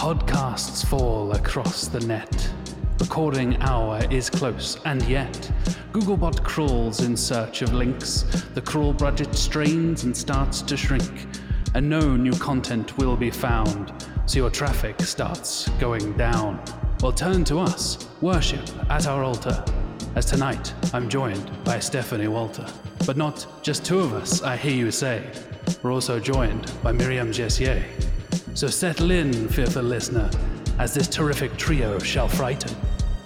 Podcasts fall across the net. Recording hour is close, and yet Googlebot crawls in search of links. The crawl budget strains and starts to shrink, and no new content will be found, so your traffic starts going down. Well, turn to us, worship at our altar, as tonight I'm joined by Stephanie Walter. But not just two of us, I hear you say. We're also joined by Miriam Jessier. So settle in, fearful listener, as this terrific trio shall frighten,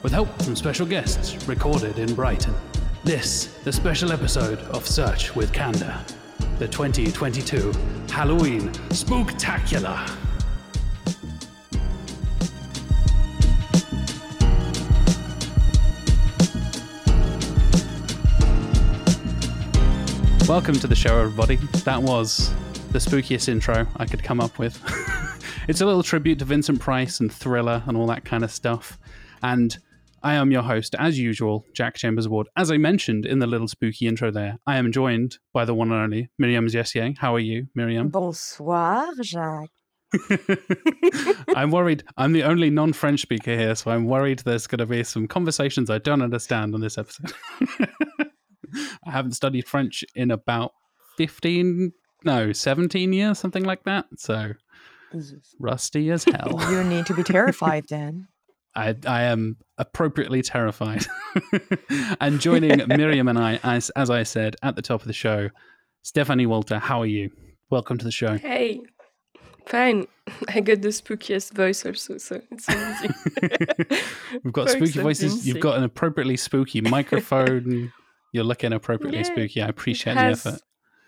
with help from special guests recorded in Brighton. This, the special episode of Search with Candor, the 2022 Halloween Spooktacular. Welcome to the show, everybody. That was the spookiest intro I could come up with. It's a little tribute to Vincent Price and Thriller and all that kind of stuff. And I am your host, as usual, Jack Chambers Ward. As I mentioned in the little spooky intro there, I am joined by the one and only Miriam Jessier. How are you, Miriam? Bonsoir, Jacques. I'm worried. I'm the only non-French speaker here, so I'm worried there's going to be some conversations I don't understand on this episode. I haven't studied French in about 17 years, something like that. So rusty as hell. You need to be terrified then. I am appropriately terrified. And joining Miriam and I, as I said at the top of the show, Stephanie Walter, how are you? Welcome to the show. Hey, fine. I got the spookiest voice also, so it's amazing. We've got spooky voices. You've got an appropriately spooky microphone. You're looking appropriately spooky. I appreciate the effort.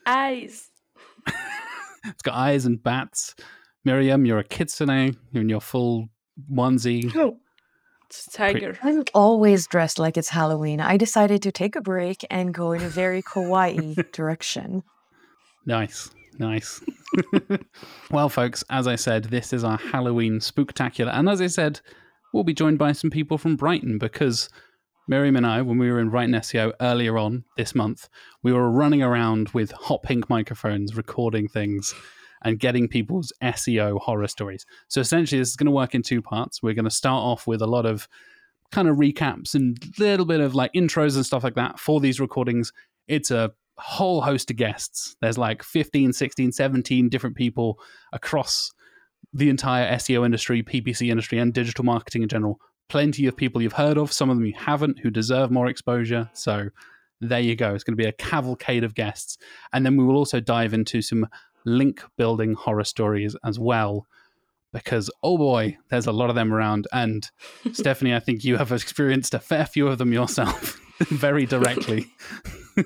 Eyes. It's got eyes and bats. Miriam, you're a kitsune. You're in your full onesie. Oh, it's a tiger. I'm always dressed like it's Halloween. I decided to take a break and go in a very kawaii direction. Nice. Well, folks, as I said, this is our Halloween Spooktacular. And as I said, we'll be joined by some people from Brighton because Miriam and I, when we were in Brighton SEO earlier on this month, we were running around with hot pink microphones, recording things and getting people's SEO horror stories. So essentially, this is going to work in two parts. We're going to start off with a lot of kind of recaps and a little bit of like intros and stuff like that for these recordings. It's a whole host of guests. There's like 15, 16, 17 different people across the entire SEO industry, PPC industry, and digital marketing in general. Plenty of people you've heard of, some of them you haven't, who deserve more exposure. So there you go. It's going to be a cavalcade of guests. And then we will also dive into some link building horror stories as well, because, oh boy, there's a lot of them around. And Stephanie, I think you have experienced a fair few of them yourself very directly.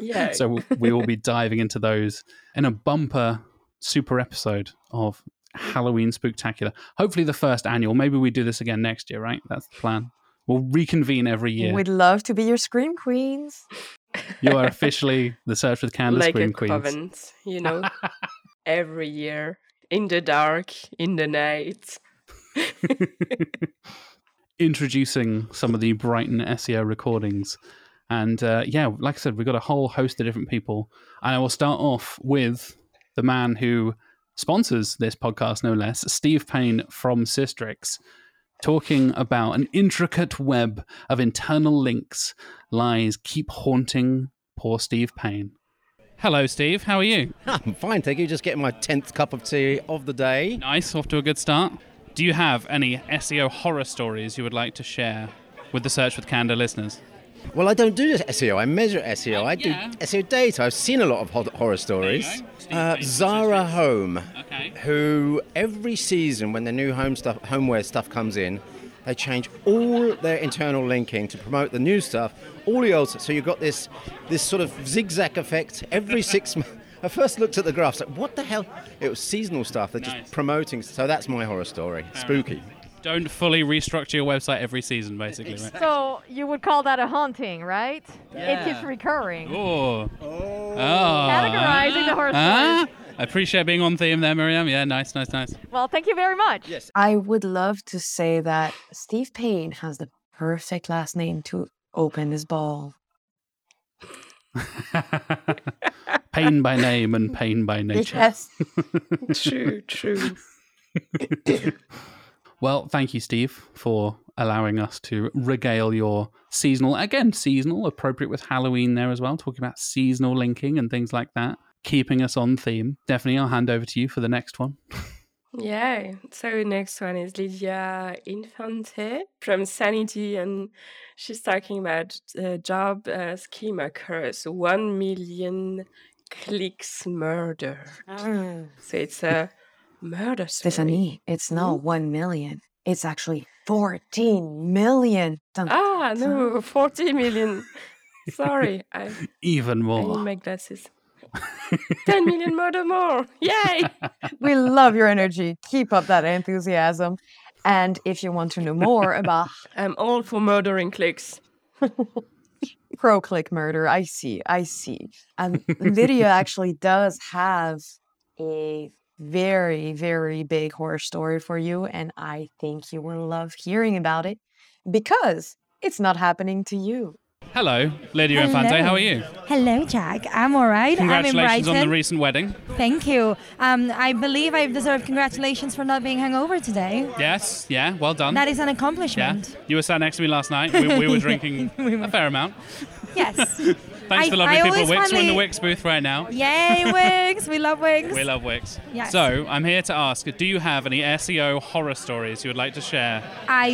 Yeah. So we will be diving into those in a bumper super episode of Halloween Spooktacular. Hopefully the first annual. Maybe we do this again next year, right? That's the plan. We'll reconvene every year. We'd love to be your scream queens. You are officially the Search with Candor like scream queens. Like a covenant, you know, every year, in the dark, in the night. Introducing some of the Brighton SEO recordings. And like I said, we've got a whole host of different people. And I will start off with the man who sponsors this podcast, no less, Steve Payne from Sistrix, talking about an intricate web of internal links. Lies keep haunting poor Steve Payne. Hello, Steve. How are you? I'm fine, thank you. Just getting my 10th cup of tea of the day. Nice, off to a good start. Do you have any SEO horror stories you would like to share with the Search with Candor listeners? Well, I don't do SEO. I measure SEO. I do SEO data. I've seen a lot of horror stories. Zara Home, okay, who every season when the new homeware stuff comes in, they change all their internal linking to promote the new stuff. All the old stuff. So you've got this sort of zigzag effect every 6 months. I first looked at the graphs. Like, what the hell? It was seasonal stuff. They're just promoting. So that's my horror story. Fair spooky. Enough. Don't fully restructure your website every season, basically. Right? So you would call that a haunting, right? Yeah. It keeps recurring. Oh. Categorizing the horror stories. I appreciate being on theme there, Miriam. Yeah, nice. Well, thank you very much. Yes. I would love to say that Steve Payne has the perfect last name to open this ball. Payne by name and pain by nature. Yes. True. Well, thank you, Steve, for allowing us to regale your seasonal, appropriate with Halloween there as well, talking about seasonal linking and things like that, keeping us on theme. Definitely, I'll hand over to you for the next one. Yeah, so next one is Lydia Infante from Sanity, and she's talking about job schema curse, 1 million clicks murder. Oh. So it's a murder story. Stephanie, it's not 1 million. It's actually 14 million. No, 40 million. Sorry. Even more. I need my glasses. 10 million murder more. Yay! We love your energy. Keep up that enthusiasm. And if you want to know more about... I'm all for murdering clicks. Pro-click murder. I see. And Lydia actually does have a very, very big horror story for you. And I think you will love hearing about it because it's not happening to you. Hello, Lydia Infante, how are you? Hello, Jack. I'm all right. Congratulations on the recent wedding. Thank you. I believe I deserve congratulations for not being hungover today. Yes, yeah, well done. That is an accomplishment. Yeah. You were sat next to me last night. We were drinking a fair amount. Yes. Thanks to the lovely people at Wix. We're in the Wix booth right now. Yay, Wix. We love Wix. We love Wix. Yes. So I'm here to ask, do you have any SEO horror stories you would like to share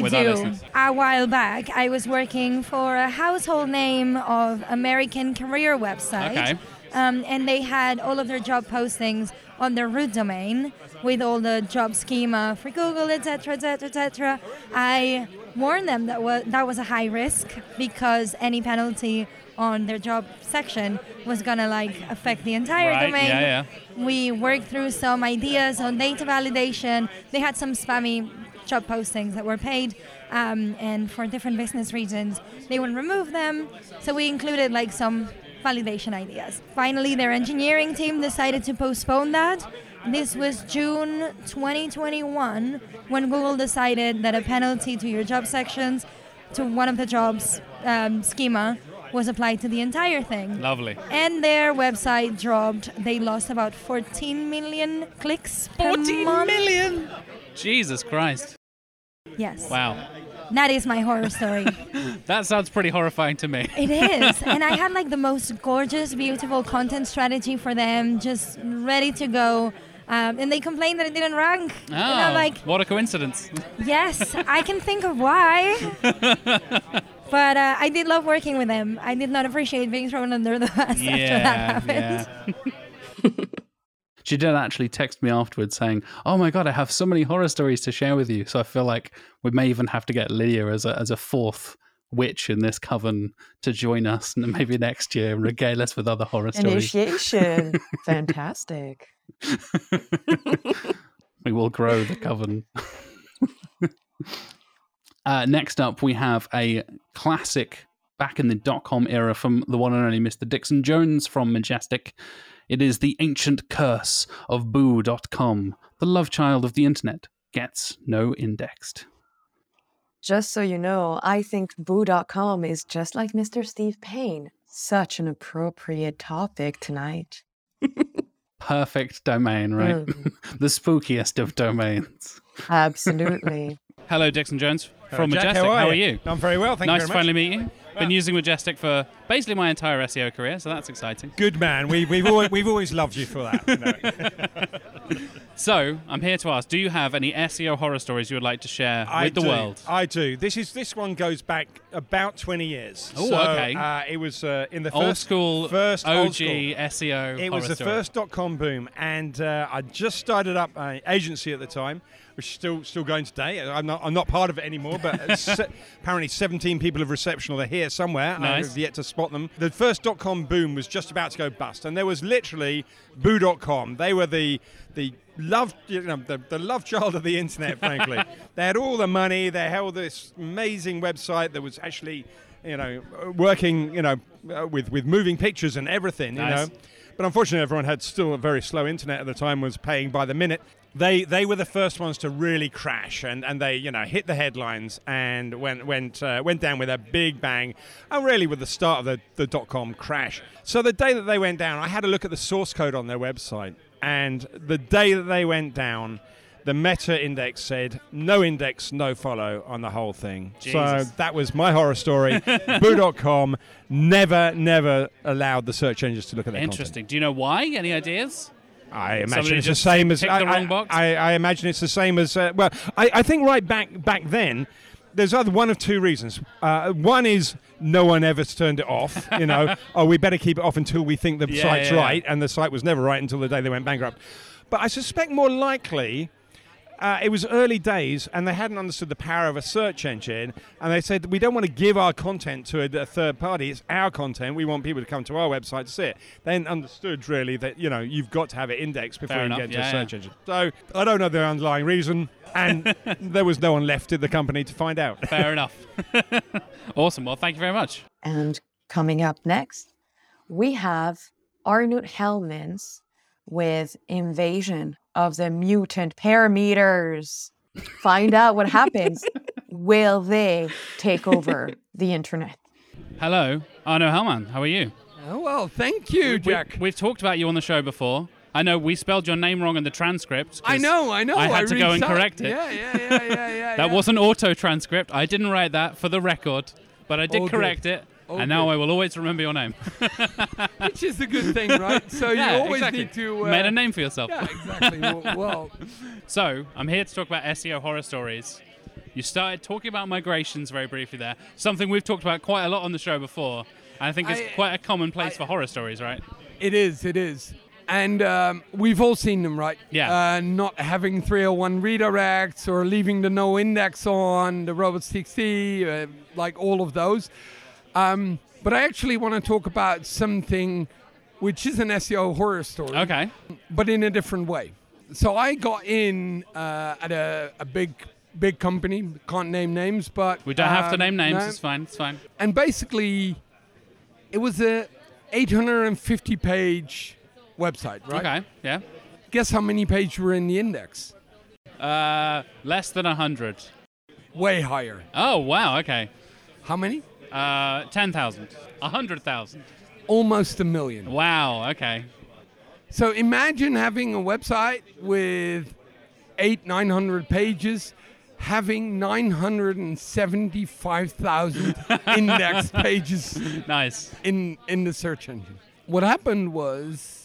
with our listeners? I do. A while back, I was working for a household name of American career website. Okay. And they had all of their job postings on their root domain with all the job schema for Google, etc., etc., etc. I warned them that was a high risk because any penalty on their job section was gonna affect the entire domain. Yeah, yeah. We worked through some ideas on data validation. They had some spammy job postings that were paid, and for different business regions, they would remove them. So we included some validation ideas. Finally, their engineering team decided to postpone that. This was June 2021 when Google decided that a penalty to your job sections, to one of the jobs schema, was applied to the entire thing. Lovely. And their website dropped. They lost about 14 million clicks per month. 14 million? Jesus Christ. Yes. Wow. That is my horror story. That sounds pretty horrifying to me. It is. And I had the most gorgeous, beautiful content strategy for them, just ready to go. And they complained that it didn't rank. Oh, and I'm what a coincidence. Yes, I can think of why. But I did love working with them. I did not appreciate being thrown under the bus after that happened. Yeah. She did actually text me afterwards saying, oh my God, I have so many horror stories to share with you. So I feel like we may even have to get Lydia as a fourth witch in this coven to join us and maybe next year and regale us with other horror stories. Initiation. Fantastic. We will grow the coven. Next up, we have a classic back in the .com era from the one and only Mr. Dixon Jones from Majestic. It is the ancient curse of Boo.com, the love child of the internet, gets no indexed. Just so you know, I think Boo.com is just like Mr. Steve Payne. Such an appropriate topic tonight. Perfect domain, right? The spookiest of domains. Absolutely. Hello, Dixon Jones from Majestic. Jack, how are you? I'm very well, thank you very much. Nice to finally meet you. Been using Majestic for basically my entire SEO career, so that's exciting. Good man. We've always loved you for that. You know. So I'm here to ask, do you have any SEO horror stories you would like to share with the world? I do. This one goes back about 20 years. Oh, so, okay. It was in the first old school SEO. It was the first .com boom, and I just started up an agency at the time, which is still going today. I'm not part of it anymore, but apparently 17 people of reception are here somewhere. Nice. I've yet to spot them. The first .com boom was just about to go bust, and there was literally Boo.com. They were the love, the love child of the internet, frankly. They had all the money. They held this amazing website that was actually, working, with moving pictures and everything, nice. But unfortunately, everyone had still a very slow internet at the time, was paying by the minute. They were the first ones to really crash, and they hit the headlines and went down with a big bang, and really with the start of the .com crash. So the day that they went down, I had a look at the source code on their website. And the day that they went down, The meta index said, no index, no follow on the whole thing. Jesus. So that was my horror story. Boo.com never allowed the search engines to look at their content. Do you know why? Any ideas? I imagine it's the same as... I imagine it's the same as... well, I think right back then... There's either one of two reasons. One is no one ever turned it off. You know, oh, we better keep it off until we think the site's right, and the site was never right until the day they went bankrupt. But I suspect more likely it was early days, and they hadn't understood the power of a search engine, and they said, we don't want to give our content to a third party. It's our content. We want people to come to our website to see it. They hadn't understood, really, that, you know, you've got to have it indexed before you get to a search engine. So I don't know the underlying reason. And there was no one left at the company to find out. Fair enough. Awesome. Well, thank you very much. And coming up next, we have Arnout Hellemans with Invasion of the Mutant Parameters. Find out what happens. Will they take over the internet? Hello, Arnout Hellemans. How are you? Oh, well, thank you, Jack. We've talked about you on the show before. I know we spelled your name wrong in the transcript. I know. I had to go and correct it. Yeah. That was an auto-transcript. I didn't write that for the record, but I did correct it, and now I will always remember your name. Which is a good thing, right? So you always need to... made a name for yourself. Yeah, exactly. Well. So I'm here to talk about SEO horror stories. You started talking about migrations very briefly there, something we've talked about quite a lot on the show before, and I think it's quite a common place for horror stories, right? It is. And we've all seen them, right? Yeah. Not having 301 redirects or leaving the no index on the Robots.txt, like all of those. But I actually want to talk about something which is an SEO horror story. Okay. But in a different way. So I got in at a big company. Can't name names, but... We don't have to name names. No. It's fine. And basically, it was a 850-page... website, right? Okay, yeah. Guess how many pages were in the index? Less than 100. Way higher. Oh, wow, okay. How many? 10,000. 100,000. Almost 1 million. Wow, okay. So imagine having a website with 900 pages, having 975,000 index pages. Nice. In the search engine. What happened was...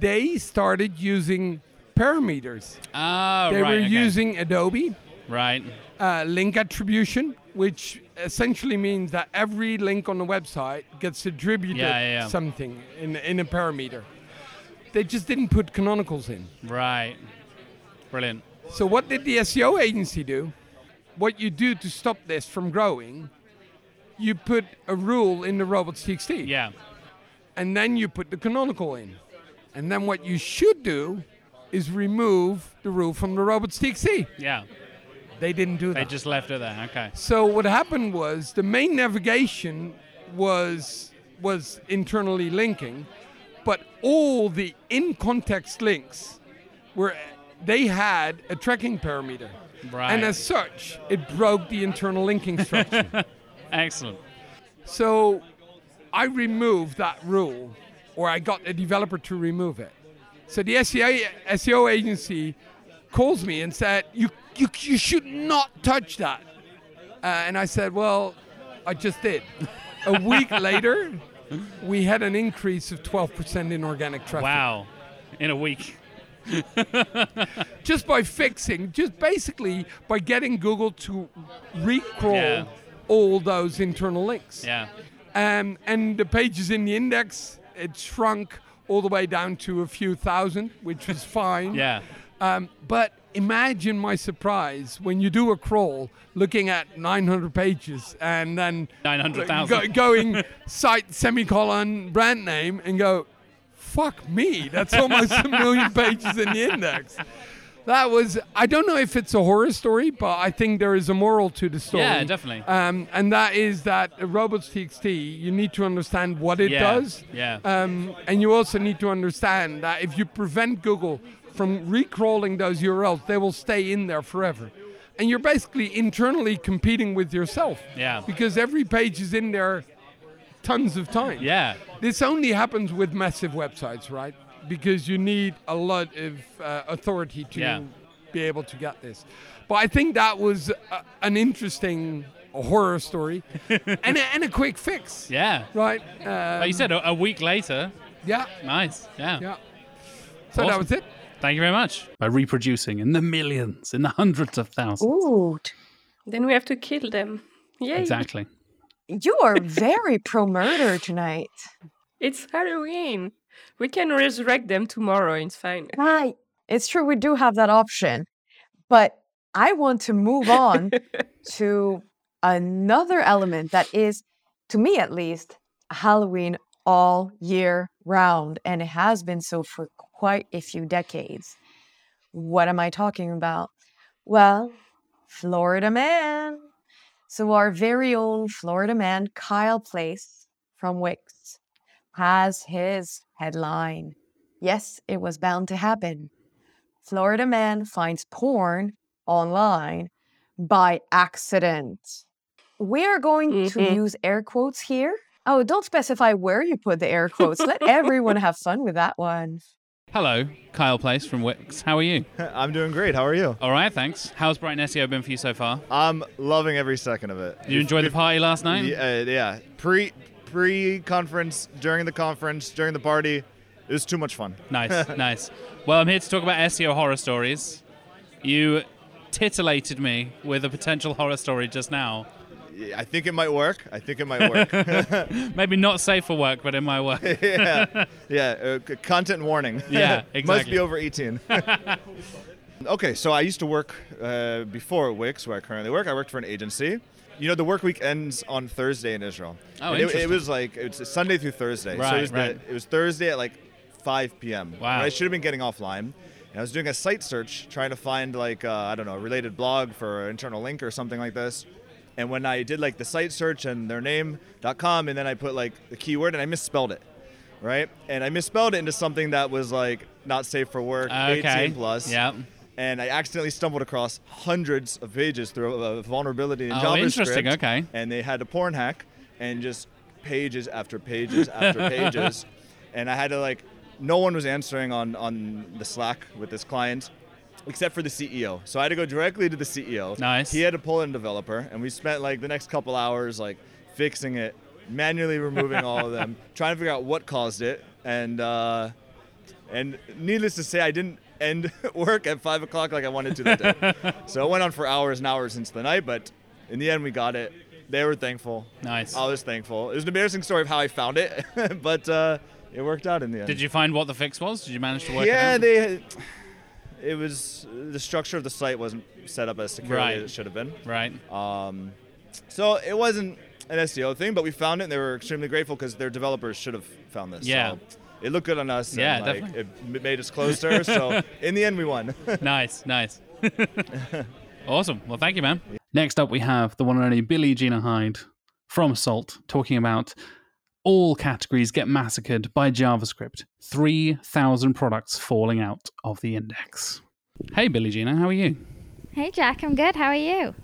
They started using parameters. They were using Adobe. Right. Link attribution, which essentially means that every link on the website gets attributed something in a parameter. They just didn't put canonicals in. Right. Brilliant. So what did the SEO agency do? What you do to stop this from growing, you put a rule in the robots.txt. Yeah. And then you put the canonical in. And then what you should do is remove the rule from the robots.txt. Yeah. They didn't do that. They just left it there, okay. So what happened was the main navigation was internally linking, but all the in-context links had a tracking parameter. Right. And as such, it broke the internal linking structure. Excellent. So I removed that rule. Or I got a developer to remove it. So the SEO agency calls me and said, you should not touch that. And I said, well, I just did. A week later, we had an increase of 12% in organic traffic. Wow, in a week. just basically by getting Google to recrawl all those internal links. Yeah. And the pages in the index... It shrunk all the way down to a few thousand, which was fine. Yeah. But imagine my surprise when you do a crawl looking at 900 pages and then 900,000 going site semicolon brand name and go, fuck me, that's almost 1 million pages in the index. That was, I don't know if it's a horror story, but I think there is a moral to the story. Yeah, definitely. And that is that robots.txt, you need to understand what it does. Yeah. And you also need to understand that if you prevent Google from recrawling those URLs, they will stay in there forever. And you're basically internally competing with yourself. Yeah. Because every page is in there tons of times. Yeah. This only happens with massive websites, right? Because you need a lot of authority to be able to get this. But I think that was an interesting horror story and a quick fix. Yeah. Right. Like you said, a week later. Yeah. Nice. Yeah. Yeah. So awesome. That was it. Thank you very much. By reproducing in the millions, in the hundreds of thousands. Ooh. Then we have to kill them. Yeah. Exactly. You are very pro-murder tonight. It's Halloween. We can resurrect them tomorrow. It's fine. Right. It's true. We do have that option. But I want to move on to another element that is, to me at least, Halloween all year round. And it has been so for quite a few decades. What am I talking about? Well, Florida Man. So our very own Florida man, Kyle Place from Wix, has his headline. Yes, it was bound to happen. Florida man finds porn online by accident. We are going to use air quotes here. Oh, don't specify where you put the air quotes. Let everyone have fun with that one. Hello, Kyle Place from Wix. How are you? I'm doing great. How are you? All right, thanks. How's Brighton SEO been for you so far? I'm loving every second of it. You enjoyed the party last night? Yeah. Pre-conference, during the conference, during the party. It was too much fun. Nice. Well, I'm here to talk about SEO horror stories. You titillated me with a potential horror story just now. I think it might work. Maybe not safe for work, but it might work. Yeah. Content warning. Yeah, exactly. Must be over 18. Okay, so I used to work before Wix, where I currently work. I worked for an agency. You know, the work week ends on Thursday in Israel. Oh, and it was like, it's Sunday through Thursday. Right, so it was Thursday at like 5 p.m. Wow. I should have been getting offline. And I was doing a site search, trying to find like, I don't know, a related blog for an internal link or something like this. And when I did like the site search and their name.com, and then I put like the keyword and I misspelled it, right? And I misspelled it into something that was like not safe for work, 18 plus. Yep. And I accidentally stumbled across hundreds of pages through a vulnerability in JavaScript. Oh, interesting, okay. And they had a porn hack and just pages after pages after pages. And I had to like, no one was answering on the Slack with this client, except for the CEO. So I had to go directly to the CEO. Nice. He had to pull in a developer, and we spent like the next couple hours like fixing it, manually removing all of them, trying to figure out what caused it. And needless to say, I didn't end work at 5 o'clock like I wanted to that day. So it went on for hours and hours into the night, but in the end we got it. They were thankful. Nice. I was thankful. It was an embarrassing story of how I found it, but it worked out in the end. Did you find what the fix was? Did you manage to work it out? It was, the structure of the site wasn't set up as securely as it should have been. Right. So it wasn't an SEO thing, but we found it and they were extremely grateful because their developers should have found this. Yeah. So it looked good on us. Yeah, and, like, definitely. It made us closer. So in the end, we won. Nice. Awesome. Well, thank you, man. Next up, we have the one and only Billy Gina Hyde from Salt talking about all categories get massacred by JavaScript. 3,000 products falling out of the index. Hey, Billy Gina, how are you? Hey, Jack, I'm good. How are you?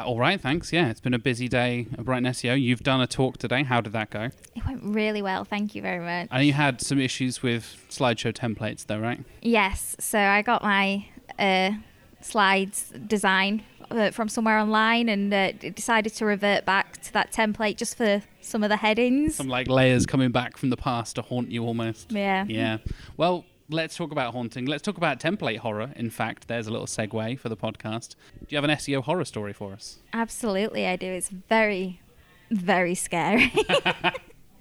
All right, thanks. Yeah, it's been a busy day at Brighton SEO. You've done a talk today. How did that go? It went really well. Thank you very much. And you had some issues with slideshow templates though, right? Yes. So I got my slides design from somewhere online and decided to revert back to that template just for some of the headings. Some like layers coming back from the past to haunt you almost. Yeah. Well, let's talk about haunting. Let's talk about template horror. In fact, there's a little segue for the podcast. Do you have an SEO horror story for us? Absolutely, I do. It's very, very scary.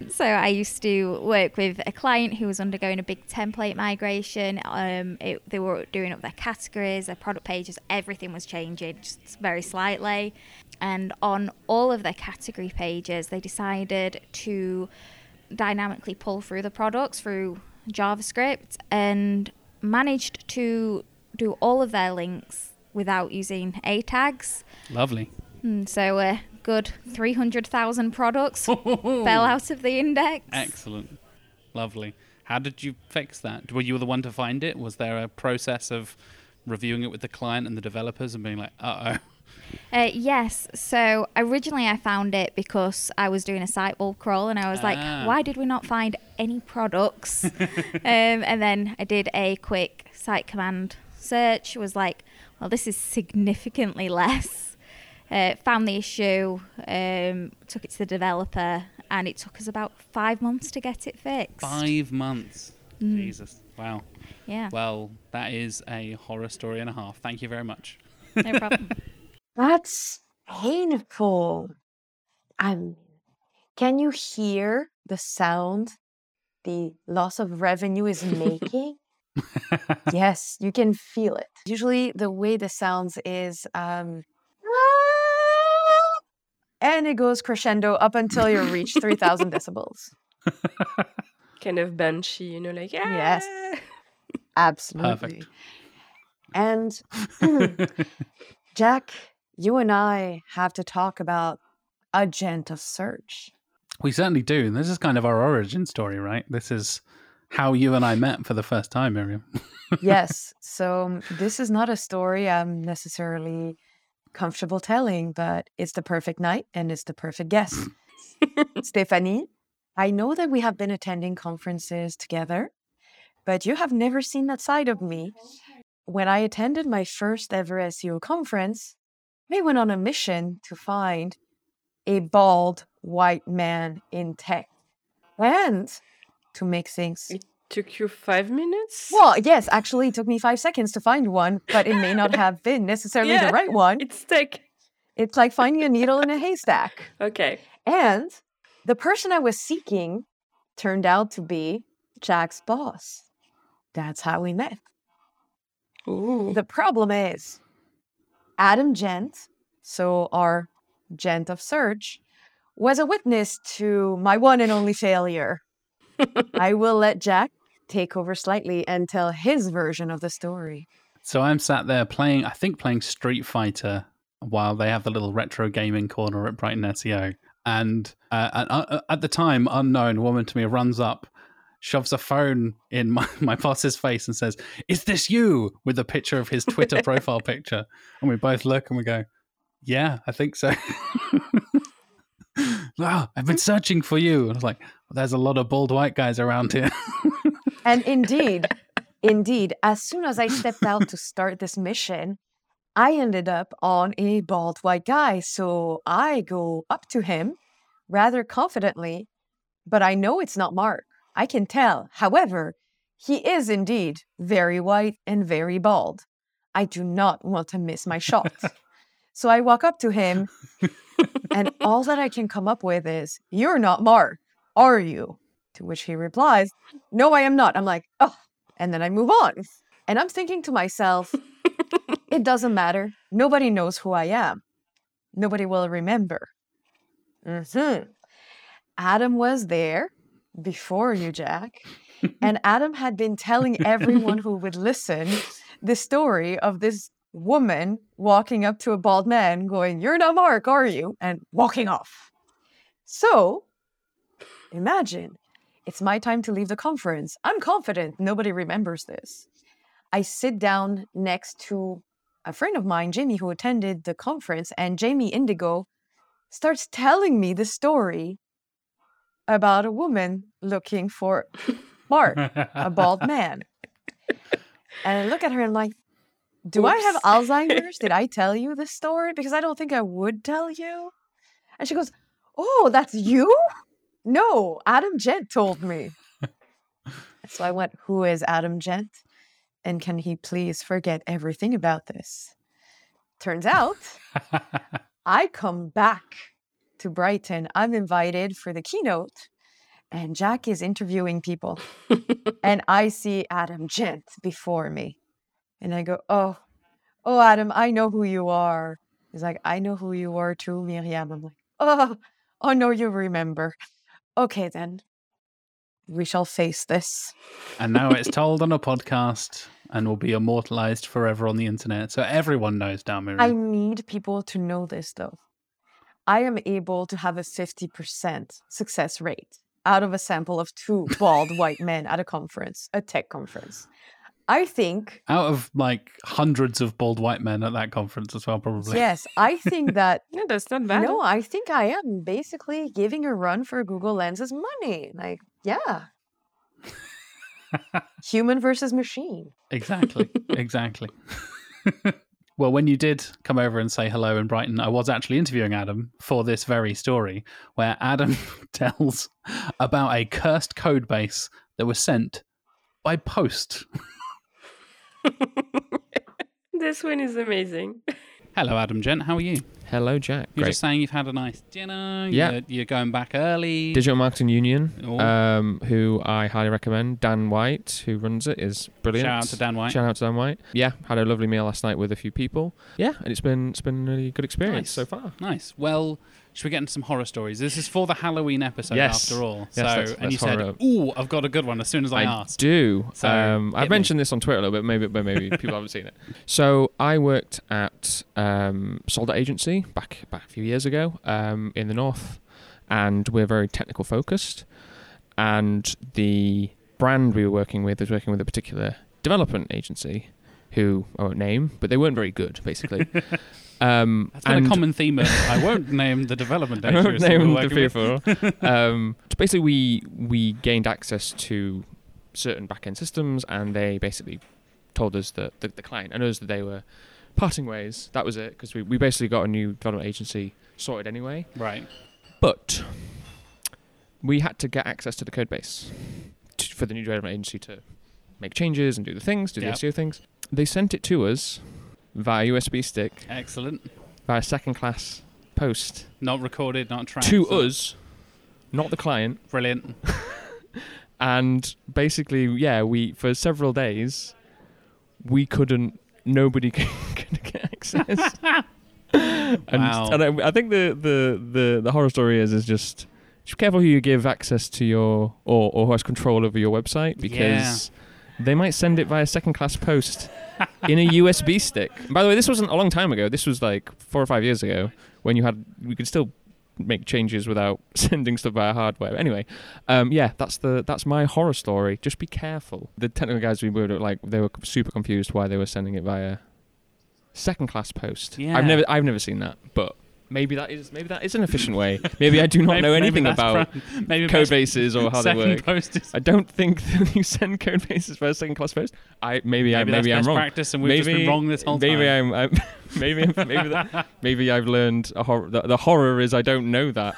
So I used to work with a client who was undergoing a big template migration. They were doing up their categories, their product pages, everything was changing just very slightly. And on all of their category pages, they decided to dynamically pull through the products through JavaScript and managed to do all of their links without using A tags. Lovely. And so a good 300,000 products fell out of the index. Excellent. Lovely. How did you fix that? Were you the one to find it? Was there a process of reviewing it with the client and the developers and being like, uh-oh? Yes. So originally I found it because I was doing a site wall crawl and I was like, why did we not find any products? And then I did a quick site command search, was like, well, this is significantly less. Found the issue, took it to the developer, and it took us about 5 months to get it fixed. 5 months. Mm. Jesus. Wow. Yeah. Well, that is a horror story and a half. Thank you very much. No problem. That's painful. Can you hear the sound the loss of revenue is making? Yes, you can feel it. Usually the way the sounds is, and it goes crescendo up until you reach 3,000 decibels. Kind of banshee, you know, like, yeah. Yes, absolutely. Perfect. And Jack, you and I have to talk about Agent of Search. We certainly do. This is kind of our origin story, right? This is how you and I met for the first time, Miriam. Yes. So this is not a story I'm necessarily comfortable telling, but it's the perfect night and it's the perfect guest. Stephanie, I know that we have been attending conferences together, but you have never seen that side of me. When I attended my first ever SEO conference, we went on a mission to find a bald white man in tech. And to make things... It took you 5 minutes? Well, yes, actually it took me 5 seconds to find one, but it may not have been necessarily the right one. It's tech. It's like finding a needle in a haystack. Okay. And the person I was seeking turned out to be Jack's boss. That's how we met. Ooh. The problem is Adam Gent, so our Gent of Search, was a witness to my one and only failure. I will let Jack take over slightly and tell his version of the story. So I'm sat there playing Street Fighter while they have the little retro gaming corner at Brighton SEO. And at the time, unknown woman to me runs up, shoves a phone in my boss's face and says, "Is this you?" with a picture of his Twitter profile picture. And we both look and we go, "Yeah, I think so." "Wow, I've been searching for you." I was like, well, there's a lot of bald white guys around here. And indeed, as soon as I stepped out to start this mission, I ended up on a bald white guy. So I go up to him rather confidently, but I know it's not Mark. I can tell. However, he is indeed very white and very bald. I do not want to miss my shot. So I walk up to him, and all that I can come up with is, "You're not Mark, are you?" To which he replies, "No, I am not." I'm like, oh, and then I move on. And I'm thinking to myself, it doesn't matter. Nobody knows who I am. Nobody will remember. Mm-hmm. Adam was there before you, Jack. And Adam had been telling everyone who would listen the story of this woman walking up to a bald man going, "You're not Mark, are you?" and walking off. So imagine it's my time to leave the conference. I'm confident nobody remembers this. I sit down next to a friend of mine, Jamie, who attended the conference, and Jamie Indigo starts telling me the story about a woman looking for Mark, a bald man. And I look at her and I'm like, do Oops. I have Alzheimer's? Did I tell you this story? Because I don't think I would tell you. And she goes, "Oh, that's you? No, Adam Gent told me." So I went, "Who is Adam Gent? And can he please forget everything about this?" Turns out, I come back to Brighton. I'm invited for the keynote. And Jack is interviewing people. And I see Adam Gent before me. And I go, oh, Adam, I know who you are. He's like, "I know who you are too, Miriam." I'm like, oh, no, you remember. Okay, then. We shall face this. And now it's told on a podcast and will be immortalized forever on the internet. So everyone knows Dan Miriam. I need people to know this, though. I am able to have a 50% success rate out of a sample of 2 bald white men at a conference, a tech conference. I think... Out of, like, hundreds of bald white men at that conference as well, probably. Yes, I think that... No, that's not bad. No, I think I am basically giving a run for Google Lens's money. Like, yeah. Human versus machine. Exactly. Exactly. Well, when you did come over and say hello in Brighton, I was actually interviewing Adam for this very story, where Adam tells about a cursed code base that was sent by post. This one is amazing. Hello, Adam Gent. How are you? Hello, Jack. You're just saying you've had a nice dinner. Yeah. You're going back early. Digital Marketing Union, who I highly recommend. Dan White, who runs it, is brilliant. Shout out to Dan White. Yeah, had a lovely meal last night with a few people. Yeah, and it's been a really good experience so far. Nice. Well, should we get into some horror stories? This is for the Halloween episode, after all. Yes, so that's you horror. Said, "Ooh, I've got a good one." As soon as I asked, do. So, I've mentioned this on Twitter a little bit, but maybe people haven't seen it. So I worked at Salt agency back a few years ago in the north, and we're very technical focused. And the brand we were working with was working with a particular development agency, who I won't name, but they weren't very good, basically. That's been a common theme of, I won't name the development agency. I won't name the people. So basically, we gained access to certain back-end systems, and they basically told us that the client and us that they were parting ways. That was it, because we basically got a new development agency sorted anyway. Right. But we had to get access to the code base for the new development agency to make changes and do the things, the SEO things. They sent it to us via USB stick. Excellent. Via second class post. Not recorded, not tracked. To us, not the client. Brilliant. And basically, for several days, nobody could get access. And I think the horror story is just be careful who you give access to your, or who has control over your website, because they might send it via second class post in a USB stick. By the way, this wasn't a long time ago. This was like 4 or 5 years ago when we could still make changes without sending stuff via hardware. Anyway, that's my horror story. Just be careful. The technical guys we were like, they were super confused why they were sending it via second class post. Yeah. I've never seen that, but maybe that is an efficient way. Maybe I do not know anything about code bases or how they work. I don't think that you send code bases for a second class post. I'm wrong. Practice and we've just been wrong this whole time. Maybe I've learned a horror. The horror is I don't know that.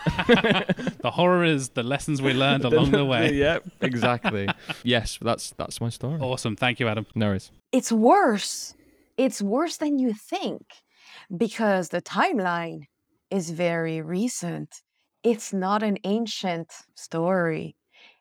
The horror is the lessons we learned along the way. Yep, exactly. Yes, that's my story. Awesome, thank you, Adam. No worries. It's worse than you think, because the timeline is very recent. It's not an ancient story.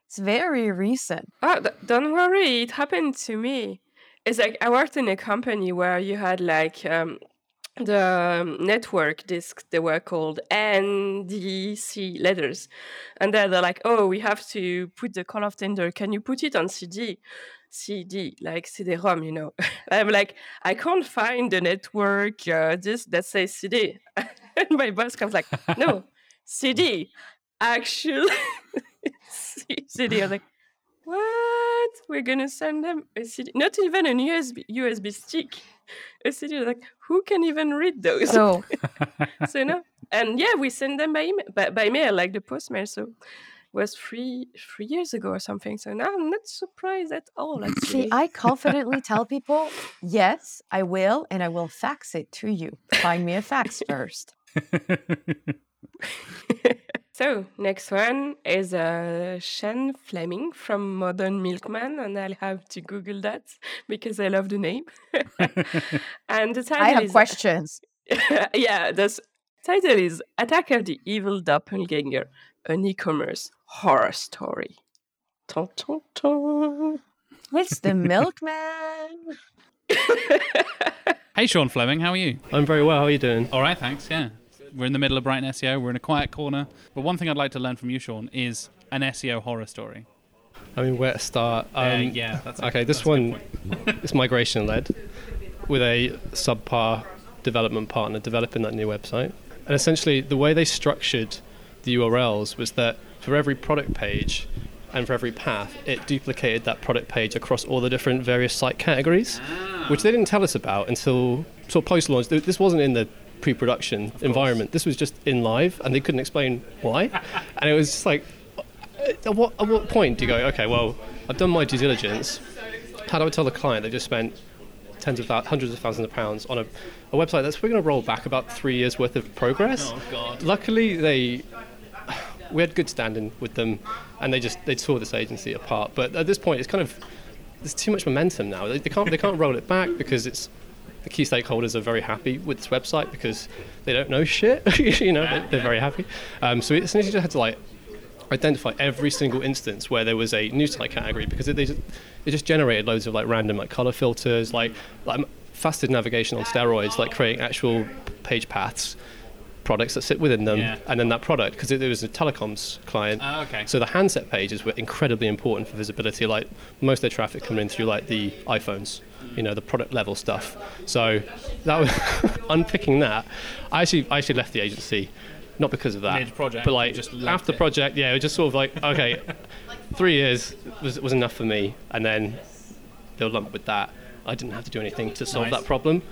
It's very recent. Oh, don't worry. It happened to me. It's like I worked in a company where you had like the network discs, they were called NDC letters. And then they're like, oh, we have to put the Call of Tender. Can you put it on CD? CD, like CD-ROM, I'm like, I can't find the network disk that says CD. And my boss comes like, no, CD, actually, CD. I was like, what? We're going to send them a CD? Not even an USB stick. A CD, like, who can even read those? Oh. So no. And we send them by mail, like the postmail, so. Was three years ago or something. So now I'm not surprised at all. Actually. See, I confidently tell people, yes, I will, and I will fax it to you. Find me a fax first. So next one is Shane Fleming from Modern Milkman, and I'll have to Google that because I love the name. And the title I have questions. The title is Attack of the Evil Doppelganger. An e-commerce horror story. Dun, dun, dun. It's the milkman. Hey, Sean Fleming, how are you? I'm very well. How are you doing? All right, thanks. Yeah, we're in the middle of Brighton SEO. We're in a quiet corner. But one thing I'd like to learn from you, Sean, is an SEO horror story. I mean, where to start? That's okay. This one is migration-led, with a subpar development partner developing that new website. And essentially, the way they structured the URLs was that for every product page and for every path, it duplicated that product page across all the different various site categories, which they didn't tell us about until sort of post-launch. This wasn't in the pre-production environment. This was just in live, and they couldn't explain why. And it was just like, at what point do you go, okay, well, I've done my due diligence. How do I tell the client they just spent hundreds of thousands of pounds on a website that's probably going to roll back about 3 years worth of progress? Oh, God. Luckily, we had good standing with them, and they tore this agency apart. But at this point, it's kind of, there's too much momentum now. They can't roll it back because it's, the key stakeholders are very happy with this website because they don't know shit. You know, they're very happy. So we essentially just had to identify every single instance where there was a new site category, because it just generated loads of random color filters, like faceted navigation on steroids, creating actual page paths, products that sit within them, and then that product, because it was a telecoms client. Oh, okay. So the handset pages were incredibly important for visibility. Most of their traffic coming in through the iPhones, the product level stuff. So that was unpicking that. I actually left the agency. Not because of that, project, but after the project, it was just sort of okay, 3 years was enough for me, and then they were lumped with that. I didn't have to do anything to solve that problem.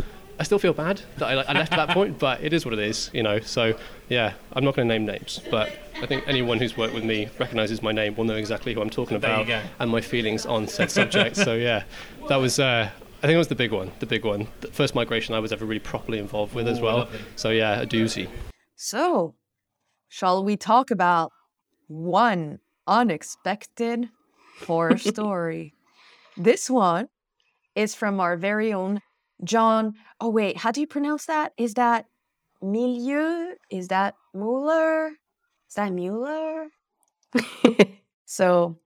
I still feel bad that I left at that point, but it is what it is, So I'm not going to name names, but I think anyone who's worked with me recognises my name will know exactly who I'm talking about and my feelings on said subject. So that was. I think it was the big one, the first migration I was ever really properly involved with as well. Lovely. So a doozy. So, shall we talk about one unexpected horror story? This one is from our very own John. Oh, wait, how do you pronounce that? Is that Milieu? Is that Müller? Is that Müller? So,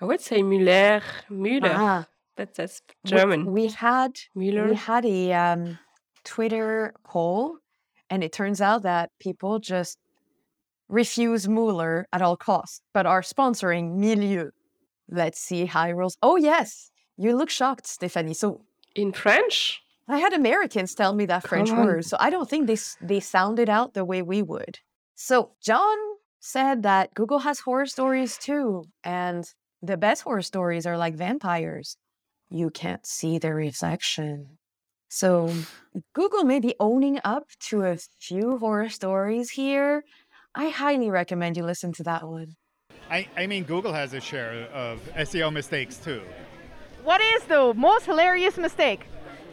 I would say Müller. Ah, but that's German. We had a Twitter poll. And it turns out that people just refuse Müller at all costs, but are sponsoring Milieu. Let's see how it rolls. Oh, yes. You look shocked, Stephanie. So in French? I had Americans tell me that French word, so I don't think they sound it out the way we would. So John said that Google has horror stories too, and the best horror stories are like vampires. You can't see their reflection. So Google may be owning up to a few horror stories here. I highly recommend you listen to that one. I mean, Google has a share of SEO mistakes too. What is the most hilarious mistake?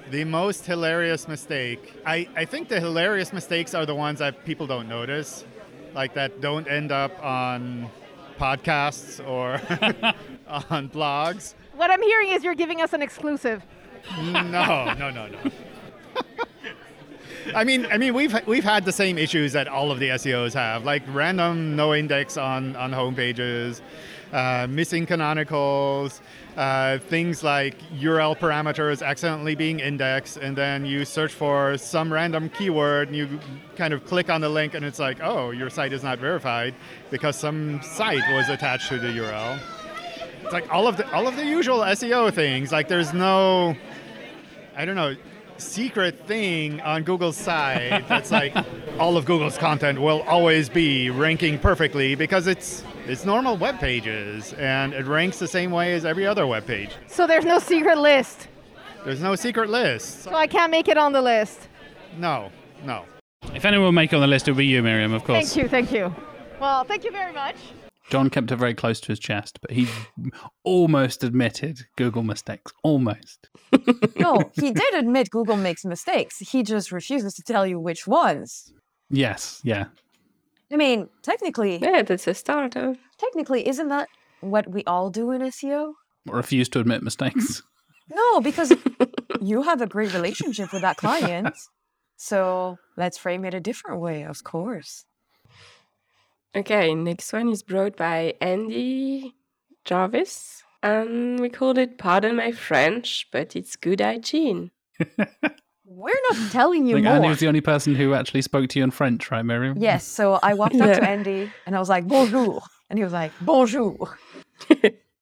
The most hilarious mistake. I think the hilarious mistakes are the ones that people don't notice, that don't end up on podcasts or on blogs. What I'm hearing is you're giving us an exclusive. No. I mean, we've had the same issues that all of the SEOs have, random no index on homepages, missing canonicals, things like URL parameters accidentally being indexed, and then you search for some random keyword and you kind of click on the link and it's your site is not verified because some site was attached to the URL. It's all of the usual SEO things. There's no, I don't know, secret thing on Google's side that's all of Google's content will always be ranking perfectly because it's normal web pages and it ranks the same way as every other web page. So there's no secret list. There's no secret list. So I can't make it on the list. No. If anyone will make it on the list, it'll be you, Miriam, of course. Thank you. Well, thank you very much. John kept it very close to his chest, but he almost admitted Google mistakes. Almost. No, he did admit Google makes mistakes. He just refuses to tell you which ones. Yes, yeah. I mean, technically... Yeah, that's a start. Technically, isn't that what we all do in SEO? Or refuse to admit mistakes. No, because you have a great relationship with that client. So let's frame it a different way, of course. Okay, next one is brought by Andy Jarvis. We called it Pardon My French, but it's good hygiene. We're not telling you more. Andy was the only person who actually spoke to you in French, right, Miriam? Yes, so I walked up to Andy and I was like, bonjour. And he was like, bonjour.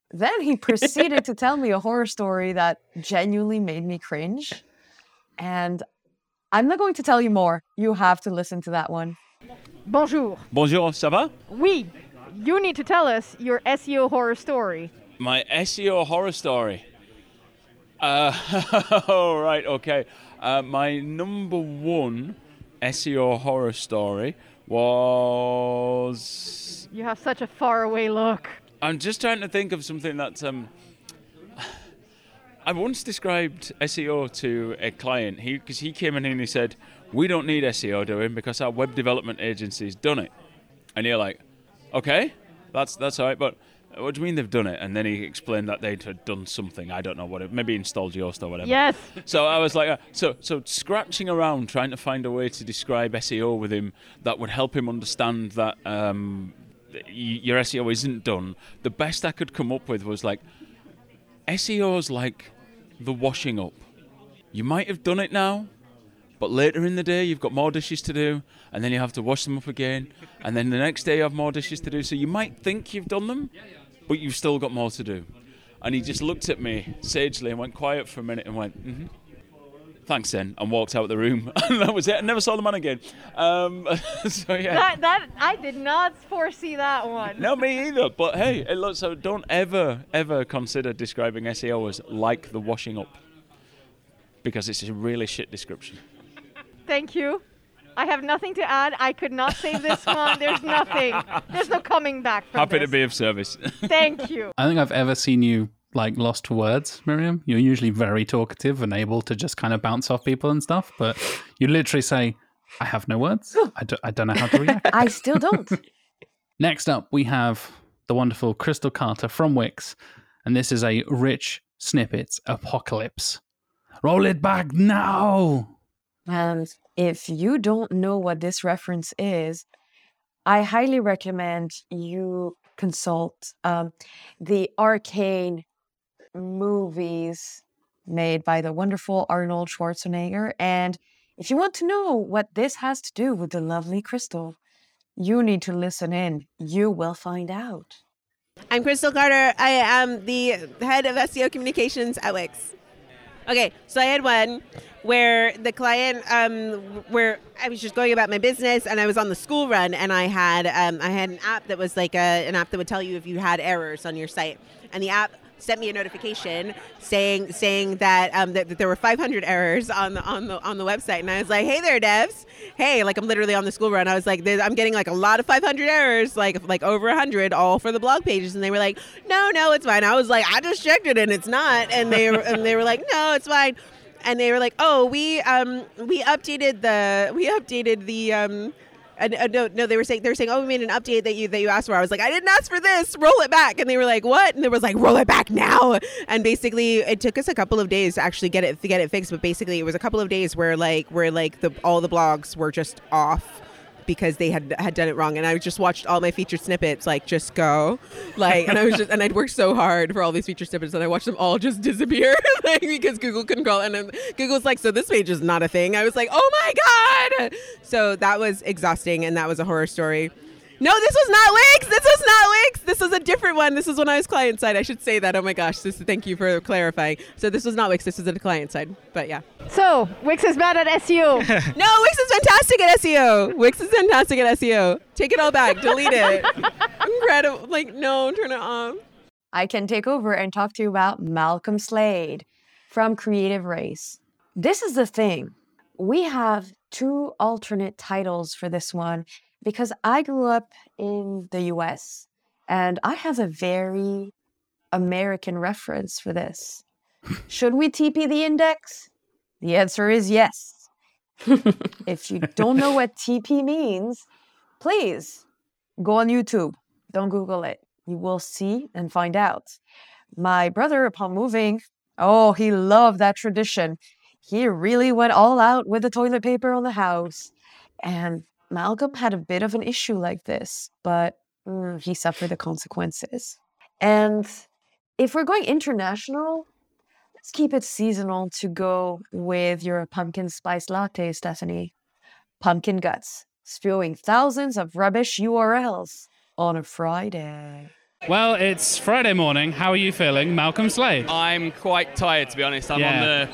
Then he proceeded to tell me a horror story that genuinely made me cringe. And I'm not going to tell you more. You have to listen to that one. Bonjour. Bonjour, ça va? Oui. You need to tell us your SEO horror story. My SEO horror story? Right, okay. My number one SEO horror story was... You have such a faraway look. I'm just trying to think of something that's I once described SEO to a client, because he came in and he said, we don't need SEO doing because our web development agency's done it. And you're like, okay, that's all right, but what do you mean they've done it? And then he explained that they had done something. I don't know what it, maybe installed Yoast or whatever. Yes. So I was like, so scratching around, trying to find a way to describe SEO with him that would help him understand that your SEO isn't done. The best I could come up with was like, SEO's like the washing up. You might have done it now, but later in the day you've got more dishes to do, and then you have to wash them up again, and then the next day you have more dishes to do. So you might think you've done them, but you've still got more to do. And he just looked at me sagely and went quiet for a minute and went, mm-hmm. Thanks, then, and walked out of the room. And that was it. I never saw the man again. So yeah. That I did not foresee that one. No, me either. But hey, so don't ever consider describing SEO as like the washing up, because it's a really shit description. Thank you. I have nothing to add. I could not save this one. There's nothing. There's no coming back from Happy this. To be of service. Thank you. I think I've ever seen you like lost to words, Miriam. You're usually very talkative and able to just kind of bounce off people and stuff, but you literally say, I have no words. I don't know how to react. I still don't. Next up, we have the wonderful Crystal Carter from Wix, and this is a rich snippets apocalypse. Roll it back now! And if you don't know what this reference is, I highly recommend you consult the arcane movies made by the wonderful Arnold Schwarzenegger. And if you want to know what this has to do with the lovely Crystal, you need to listen in. You will find out. I'm Crystal Carter. I am the head of SEO communications at Wix. Okay, so I had one where the client, where I was just going about my business, and I was on the school run, and I had an app that was like an app that would tell you if you had errors on your site, and the app sent me a notification saying that there were 500 errors on the website, and I was like, hey there, devs, hey, like I'm literally on the school run. I was like, I'm getting like a lot of 500 errors, like over 100, all for the blog pages, and they were like, no, it's fine. I was like, I just checked it and it's not, and they were like, no, it's fine, and they were like, oh, we updated the. No, they were saying, oh, we made an update that you asked for. I was like, I didn't ask for this. Roll it back. And they were like, what? And they was like, roll it back now. And basically, it took us a couple of days to actually get it fixed. But basically, it was a couple of days where all the blogs were just off because they had done it wrong. And I just watched all my featured snippets just go, and I was just, and I'd worked so hard for all these featured snippets, and I watched them all just disappear because Google couldn't crawl. And Google's like, so this page is not a thing. I was like, oh my God. So that was exhausting, and that was a horror story. No, this was not Wix. This was a different one. This was when I was client side. I should say that. Oh my gosh. Thank you for clarifying. So this was not Wix. This was a client side. But yeah. So Wix is bad at SEO. No, Wix is fantastic at SEO. Take it all back. Delete it. Incredible. No, turn it off. I can take over and talk to you about Malcolm Slade from Creative Race. This is the thing. We have two alternate titles for this one because I grew up in the US and I have a very American reference for this. Should we TP the index? The answer is yes. If you don't know what TP means, please go on YouTube. Don't Google it. You will see and find out. My brother, upon moving, oh, he loved that tradition. He really went all out with the toilet paper on the house. And Malcolm had a bit of an issue like this, but he suffered the consequences. And if we're going international, let's keep it seasonal to go with your pumpkin spice latte, Stephanie. Pumpkin guts, spewing thousands of rubbish URLs on a Friday. Well, it's Friday morning. How are you feeling, Malcolm Slade? I'm quite tired, to be honest. I'm on the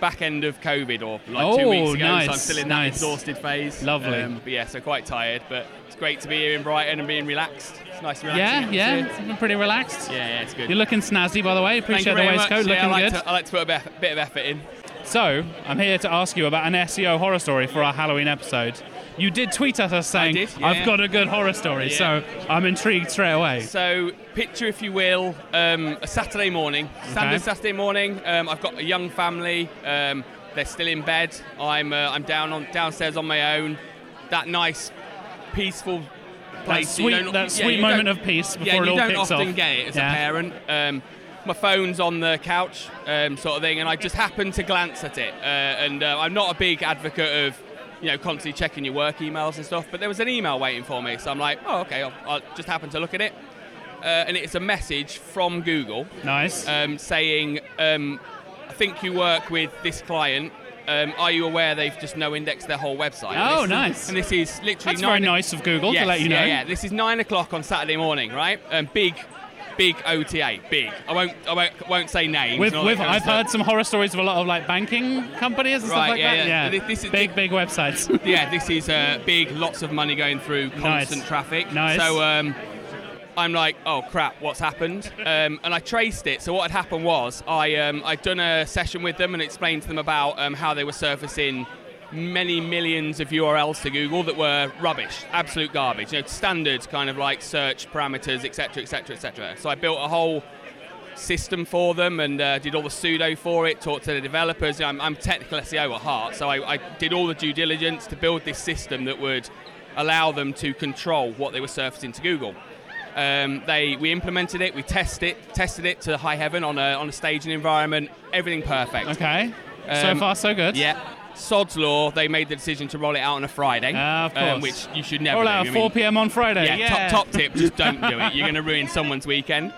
back end of COVID, or 2 weeks ago, nice, so I'm still in that exhausted phase. Lovely. But yeah, so quite tired, but it's great to be here in Brighton and being relaxed. It's nice and relaxing. Yeah, pretty relaxed. Yeah, it's good. You're looking snazzy, by the way. Appreciate the waistcoat, looking good. I like to put a bit of effort in. So, I'm here to ask you about an SEO horror story for our Halloween episode. You did tweet at us saying, I've got a good horror story, so I'm intrigued straight away. So, picture, if you will, a Saturday morning, standard Saturday morning. I've got a young family, they're still in bed. I'm downstairs on my own. That nice, peaceful place. That sweet moment of peace before it all kicks off. You don't often get it as a parent. My phone's on the couch, sort of thing, and I just happen to glance at it. And I'm not a big advocate of, you know, constantly checking your work emails and stuff, but there was an email waiting for me, so I'm like, oh, okay, I'll just happen to look at it. And it's a message from Google. Nice. Saying, I think you work with this client. Are you aware they've just no-indexed their whole website? Oh, nice. And this is literally... That's very nice of Google to let you know. Yeah. This is 9 o'clock on Saturday morning, right? Big OTA, big. I won't say names. I've heard some horror stories of a lot of like banking companies and stuff like that. Yeah. This is big websites. Yeah, this is big, lots of money going through, constant traffic. Nice. So I'm like, oh crap, what's happened? And I traced it. So what had happened was I'd done a session with them and explained to them about how they were surfacing many millions of URLs to Google that were rubbish, absolute garbage, you know, standards kind of like search parameters, etc., etc., etc. So I built a whole system for them and did all the pseudo for it, talked to the developers. I'm technical SEO at heart, so I did all the due diligence to build this system that would allow them to control what they were surfacing to Google. We implemented it, we tested it to high heaven on a staging environment, everything perfect. Okay, so far so good. Yeah. Sod's law, they made the decision to roll it out on a Friday, of course. Which you should never do. Roll out at 4 p.m. on Friday. Yeah. Top tip, just don't do it. You're going to ruin someone's weekend.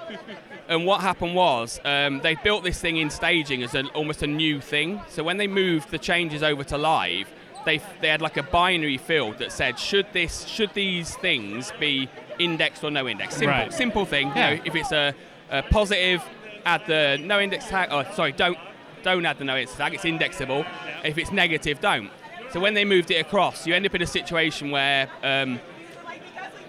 And what happened was they built this thing in staging as almost a new thing. So when they moved the changes over to live, they had like a binary field that said, should these things be indexed or no indexed? Simple thing. Yeah. You know, if it's a positive, add the no index tag. Oh, sorry, don't add the no index tag. It's indexable. If it's negative, don't. So when they moved it across, you end up in a situation where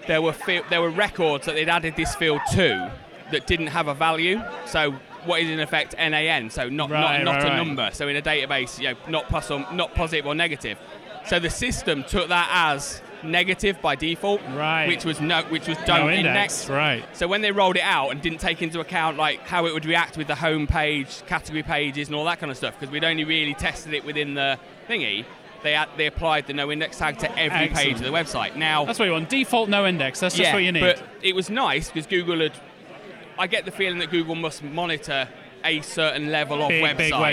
there were records that they'd added this field to that didn't have a value. So what is in effect NaN? So not a number. So in a database, you know, not positive or negative. So the system took that as negative by default, which was don't index. Right. So when they rolled it out and didn't take into account like how it would react with the home page, category pages, and all that kind of stuff, because we'd only really tested it within the thingy, they applied the no index tag to every page of the website. Now that's what you want, default no index. That's just what you need. But it was nice because Google I get the feeling that Google must monitor a certain level of website. Big web,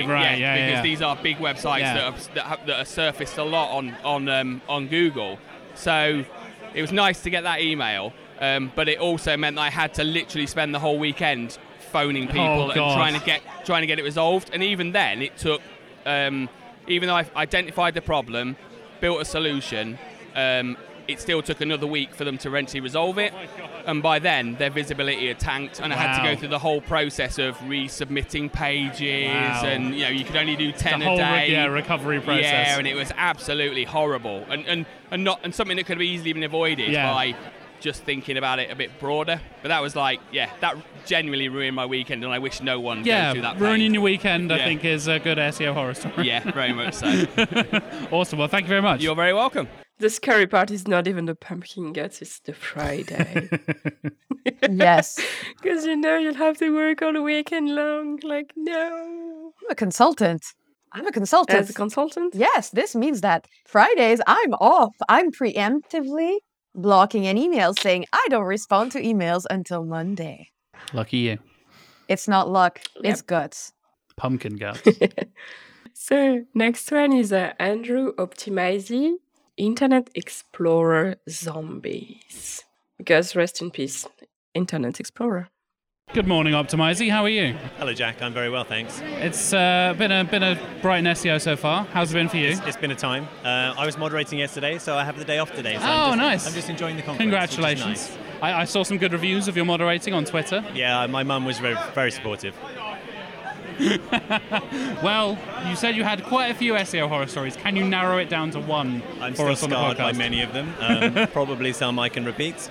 because these are big websites that are surfaced a lot on Google. So it was nice to get that email, but it also meant that I had to literally spend the whole weekend phoning people and trying to get it resolved. And even then, it took, even though I identified the problem, built a solution, it still took another week for them to eventually resolve it. And by then, their visibility had tanked, and I had to go through the whole process of resubmitting pages, and you know, you could only do 10 a day. Recovery process. Yeah, and it was absolutely horrible, and something that could have easily been avoided by just thinking about it a bit broader. But that was like, that genuinely ruined my weekend, and I wish no one goes through that pain. Ruining your weekend, I think, is a good SEO horror story. Yeah, very much so. Awesome. Well, thank you very much. You're very welcome. The scary part is not even the pumpkin guts, it's the Friday. Yes. Because you know you'll have to work all the weekend long. Like, no. I'm a consultant. As a consultant? Yes, this means that Fridays I'm off. I'm preemptively blocking an email saying I don't respond to emails until Monday. Lucky you. It's not luck, it's guts. Pumpkin guts. So next one is Andrew Optimizing. Internet Explorer zombies. Because rest in peace, Internet Explorer. Good morning, Optimizing. How are you? Hello, Jack. I'm very well, thanks. It's been a Brighton SEO so far. How's it been for you? It's been a time. I was moderating yesterday, so I have the day off today. So nice. I'm just enjoying the conference. Congratulations. Which is nice. I saw some good reviews of your moderating on Twitter. Yeah, my mum was very, very supportive. Well, you said you had quite a few SEO horror stories. Can you narrow it down to one for us on the podcast? I'm still scarred by many of them. Probably some I can repeat.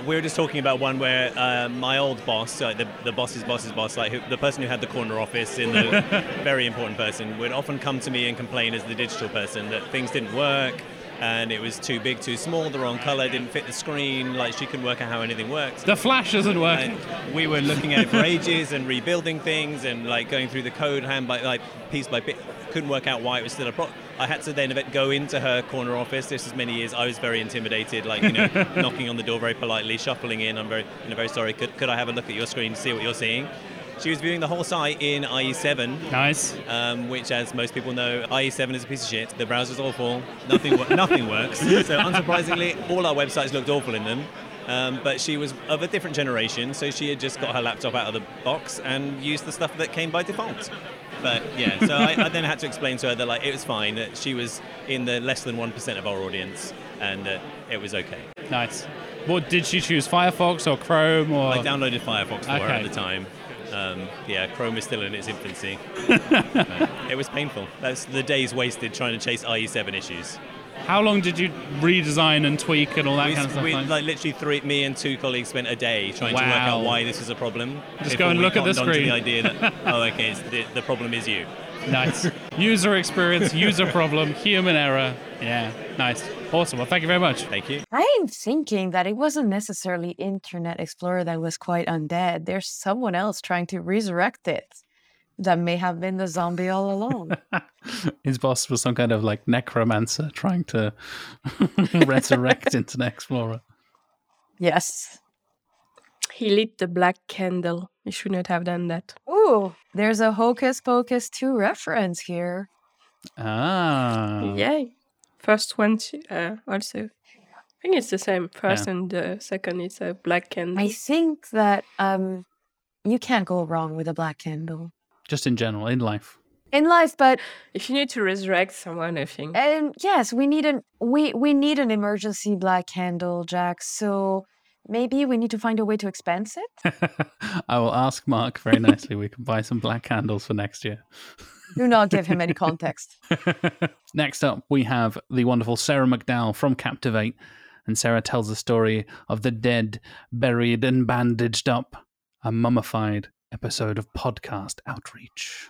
We were just talking about one where my old boss, the boss's boss's boss, like the person who had the corner office in the very important person, would often come to me and complain as the digital person that things didn't work and it was too big, too small, the wrong color, didn't fit the screen, like she couldn't work out how anything worked. The flash isn't working. And we were looking at it for ages and rebuilding things and like going through the code hand by like piece by bit. Couldn't work out why it was still a problem. I had to then go into her corner office. This was many years. I was very intimidated, knocking on the door very politely, shuffling in. I'm very sorry. Could I have a look at your screen to see what you're seeing? She was viewing the whole site in IE7. Nice. Which, as most people know, IE7 is a piece of shit. The browser's awful. Nothing works. So, unsurprisingly, all our websites looked awful in them. But she was of a different generation, so she had just got her laptop out of the box and used the stuff that came by default. But yeah, so I then had to explain to her that it was fine, that she was in the less than 1% of our audience, and that it was okay. Nice. What did she choose? Firefox or Chrome? Or I downloaded Firefox for her at the time. Chrome is still in its infancy. It was painful. That's the days wasted trying to chase IE7 issues. How long did you redesign and tweak and all that kind of stuff? Literally me and two colleagues spent a day trying to work out why this was a problem. Just go and look at the screen. The idea that, it's the problem is you. Nice. User experience, user problem, human error. Yeah, nice. Awesome. Well, thank you very much. Thank you. I'm thinking that it wasn't necessarily Internet Explorer that was quite undead. There's someone else trying to resurrect it. That may have been the zombie all along. His boss was some kind of necromancer trying to resurrect Internet Explorer. Yes. He lit the black candle. He should not have done that. Ooh, there's a Hocus Pocus 2 reference here. Ah. Yay. First one also. I think it's the same person. Yeah. The second is a black candle. I think that you can't go wrong with a black candle. Just in general, in life. In life, but if you need to resurrect someone, I think. And yes, we need an emergency black candle, Jack. So maybe we need to find a way to expense it. I will ask Mark very nicely. We can buy some black candles for next year. Do not give him any context. Next up, we have the wonderful Sarah McDowell from Captivate, and Sarah tells the story of the dead, buried, and bandaged up, and mummified. Episode of Podcast Outreach.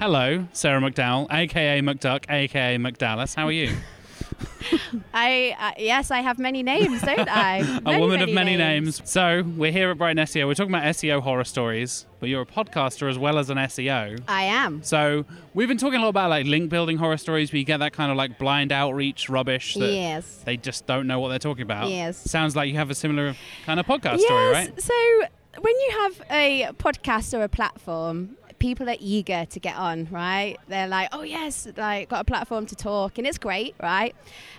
Hello, Sarah McDowell, aka McDuck, aka McDallas. How are you? Yes, I have many names, don't I? A woman of many names. So we're here at Brighton SEO. We're talking about SEO horror stories, but you're a podcaster as well as an SEO. I am. So we've been talking a lot about link building horror stories, where you get that kind of blind outreach rubbish that they just don't know what they're talking about. Yes. Sounds like you have a similar kind of podcast story, right? So when you have a podcast or a platform, people are eager to get on, right? They're like, oh yes, got a platform to talk, and it's great, right?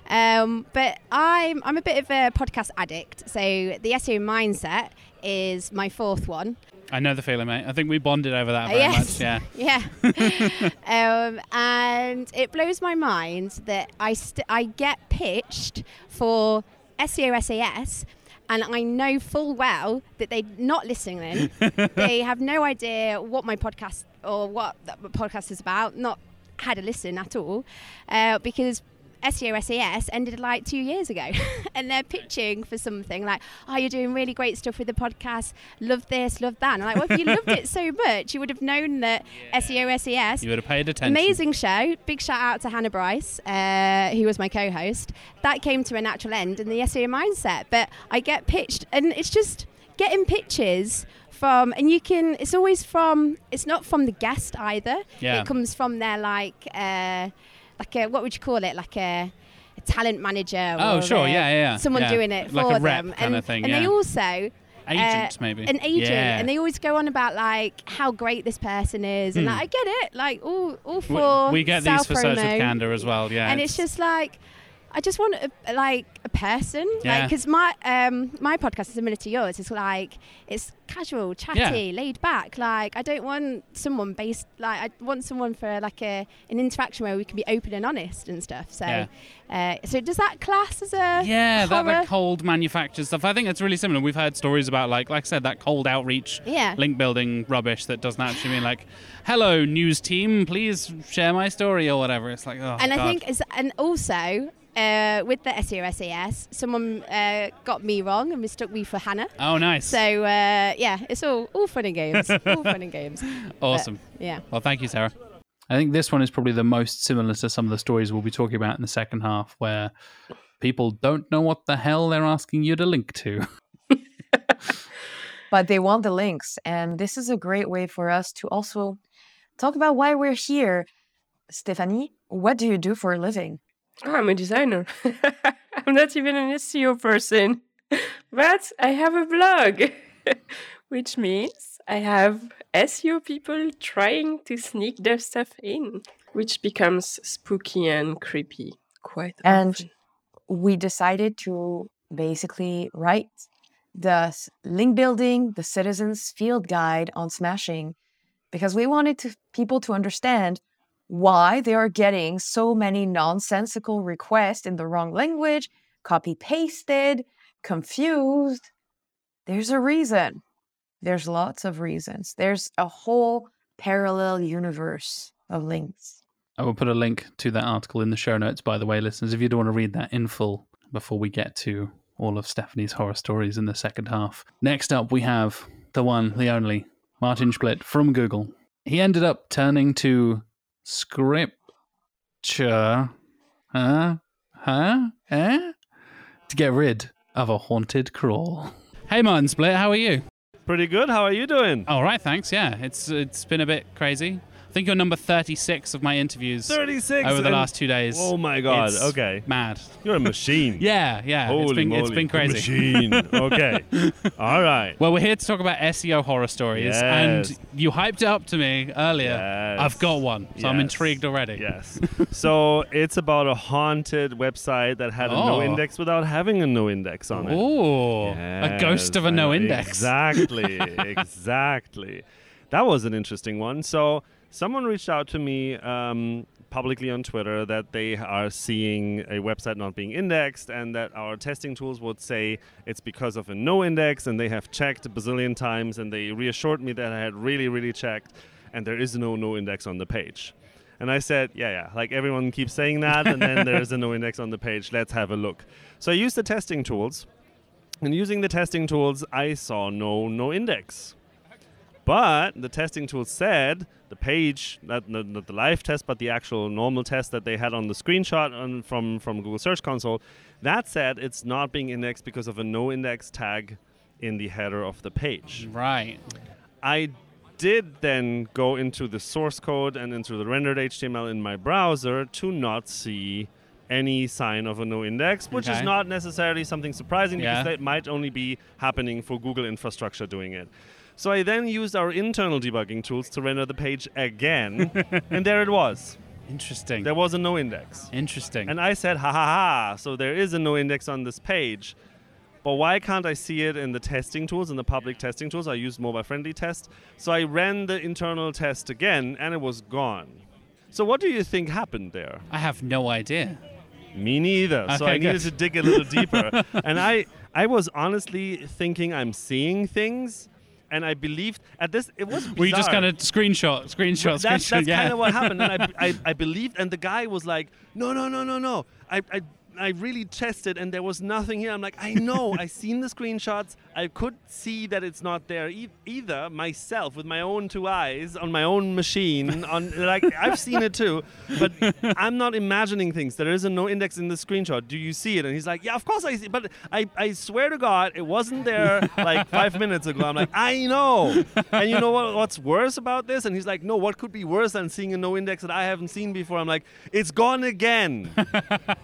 But I'm a bit of a podcast addict, so the SEO Mindset is my fourth one. I know the feeling, mate. I think we bonded over that very much. Yeah. And it blows my mind that I get pitched for SEO SAS. And I know full well that they're not listening. They have no idea what my podcast or what the podcast is about, not had a listen at all, because SEO SAS ended 2 years ago. And they're pitching for something you're doing really great stuff with the podcast. Love this, love that. And I'm well, if you loved it so much, you would have known that SEO SAS. You would have paid attention. Amazing show. Big shout out to Hannah Bryce, who was my co-host. That came to a natural end in the SEO Mindset. But I get pitched, and it's just getting pitches from, and you can, it's always from, it's not from the guest either. Yeah. It comes from their what would you call it? Like a talent manager. Oh, sure. Yeah. Someone doing it for them. Rep kind of thing, and they also... Agent, maybe. An agent. Yeah. And they always go on about, how great this person is. And I get it. All for we get these for Search with Candor as well, yeah. And it's just I just want a person, because my podcast is similar to yours. It's it's casual, chatty, laid back. I don't want someone based. I want someone for an interaction where we can be open and honest and stuff. So, so does that class as a horror? that cold manufactured stuff? I think it's really similar. We've heard stories about like I said, that cold outreach, link building rubbish that doesn't actually mean hello news team, please share my story or whatever. It's oh, and God. I think, and also. with the SEO SES, someone got me wrong and mistook me for Hannah. Oh, nice. So, yeah, it's all fun and games. All fun and games. Awesome. But, yeah. Well, thank you, Sarah. I think this one is probably the most similar to some of the stories we'll be talking about in the second half, where people don't know what the hell they're asking you to link to. But they want the links. And this is a great way for us to also talk about why we're here. Stephanie, what do you do for a living? Oh, I'm a designer. I'm not even an SEO person. But I have a blog, which means I have SEO people trying to sneak their stuff in, which becomes spooky and creepy quite often. And we decided to basically write the link building, the citizens field guide on Smashing, because we wanted people to understand why they are getting so many nonsensical requests in the wrong language, copy-pasted, confused. There's a reason. There's lots of reasons. There's a whole parallel universe of links. I will put a link to that article in the show notes, by the way, listeners, if you don't want to read that in full before we get to all of Stephanie's horror stories in the second half. Next up, we have the one, the only, Martin Splitt from Google. He ended up turning to Scripture to get rid of a haunted crawl. Hey Martin Splitt, how are you? Pretty good, how are you doing? All right, thanks, yeah. It's been a bit crazy. I think you're number 36 of my interviews 36 over the last 2 days. Oh my God, it's okay. Mad. You're a machine. yeah. Holy it's been crazy. Machine. Okay. All right. Well, we're here to talk about SEO horror stories. Yes. And you hyped it up to me earlier. Yes. I've got one, so yes. I'm intrigued already. Yes. So it's about a haunted website that had a no index without having a no index on it. Oh, yes. A ghost of a no index. Exactly. That was an interesting one. So someone reached out to me publicly on Twitter that they are seeing a website not being indexed and that our testing tools would say it's because of a no index, and they have checked a bazillion times, and they reassured me that I had really, really checked and there is no index on the page. And I said, yeah, like everyone keeps saying that, and then there's a no index on the page. Let's have a look. So I used the testing tools, and using the testing tools, I saw no index. But the testing tool said the page, not the live test, but the actual normal test that they had on the screenshot from Google Search Console, that said it's not being indexed because of a no index tag in the header of the page. Right. I did then go into the source code and into the rendered HTML in my browser to not see any sign of a no index, which is not necessarily something surprising because that might only be happening for Google infrastructure doing it. So I then used our internal debugging tools to render the page again, and there it was. Interesting. There was a no index. Interesting. And I said, so there is a no index on this page, but why can't I see it in the testing tools, in the public testing tools? I used mobile friendly test. So I ran the internal test again, and it was gone. So what do you think happened there? I have no idea. Me neither. Okay, so I needed to dig a little deeper. And I was honestly thinking I'm seeing things. And I believed at this, it was bizarre. Were you just going to screenshot? That's kind of what happened. And I believed, and the guy was like, no. I really tested, and there was nothing here. I'm like, I know, I seen the screenshots. I could see that it's not there either myself with my own two eyes on my own machine. I've seen it too, but I'm not imagining things. There is a no index in the screenshot. Do you see it? And he's like, yeah, of course I see it. But I swear to God, it wasn't there like 5 minutes ago. I'm like, I know. And you know what's worse about this? And he's like, no, what could be worse than seeing a no index that I haven't seen before? I'm like, it's gone again.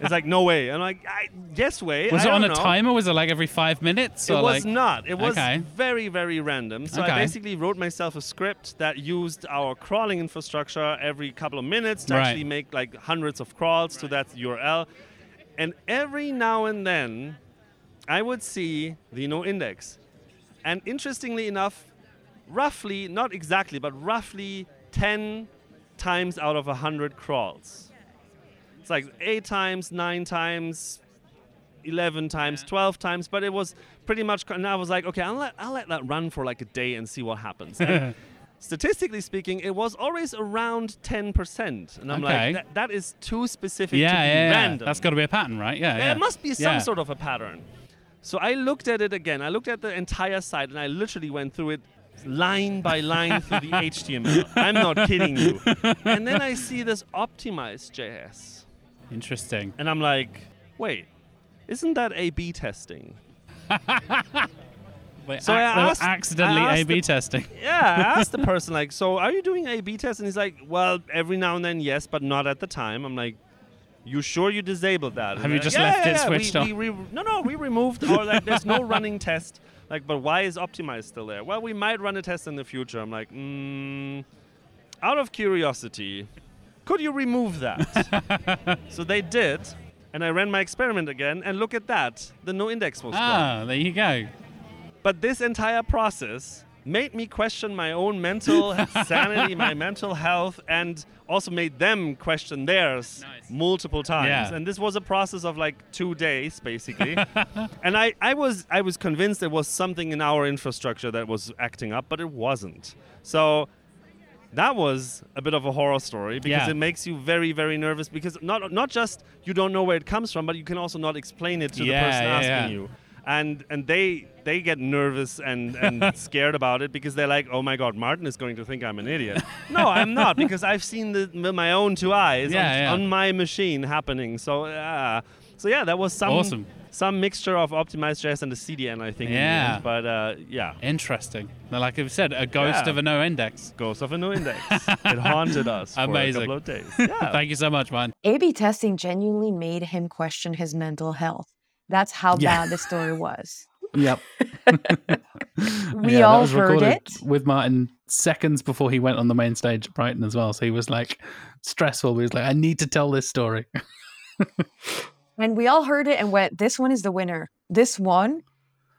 It's like, no way. And I'm like, yes way. Was it on a timer? Was it like every 5 minutes? It was not. It was very, very random. So I basically wrote myself a script that used our crawling infrastructure every couple of minutes to actually make like hundreds of crawls to that URL. And every now and then, I would see the no index. And interestingly enough, roughly, not exactly, but roughly 10 times out of 100 crawls. It's like 8 times, 9 times, 11 times, 12 times, but it was pretty much, and I was like, okay, I'll let that run for like a day and see what happens. statistically speaking, it was always around 10%. And I'm like, that is too specific to be random. That's got to be a pattern, right? Yeah. It must be some sort of a pattern. So I looked at it again. I looked at the entire site, and I literally went through it line by line through the HTML. I'm not kidding you. And then I see this optimized JS. Interesting. And I'm like, wait, isn't that A/B testing? Wait, so I accidentally A/B testing. I asked the person, like, so are you doing A/B tests? And he's like, well, every now and then, yes, but not at the time. I'm like, you sure you disabled that? Have you just left it switched on? We removed, or like, there's no running test. Like, but why is optimized still there? Well, we might run a test in the future. I'm like, out of curiosity, could you remove that? So they did, and I ran my experiment again, and look at that. The no index was gone. Ah, there you go. But this entire process made me question my own mental sanity, my mental health, and also made them question theirs multiple times. Yeah. And this was a process of like 2 days, basically. And I was convinced there was something in our infrastructure that was acting up, but it wasn't. So that was a bit of a horror story, because it makes you very, very nervous, because not just you don't know where it comes from, but you can also not explain it to the person asking you. And they get nervous and scared about it, because they're like, oh my God, Martin is going to think I'm an idiot. No, I'm not, because I've seen my own two eyes on my machine happening. So that was some mixture of optimized JS and the CDN, I think. Yeah. But interesting. Like I said, a ghost of a no index. Ghost of a no index. It haunted us for a couple of days. Yeah. Thank you so much, Martin. A/B testing genuinely made him question his mental health. That's how bad the story was. Yep. We all was heard it. With Martin seconds before he went on the main stage at Brighton as well. So he was like stressful. He was like, I need to tell this story. And we all heard it and went, this one is the winner. This one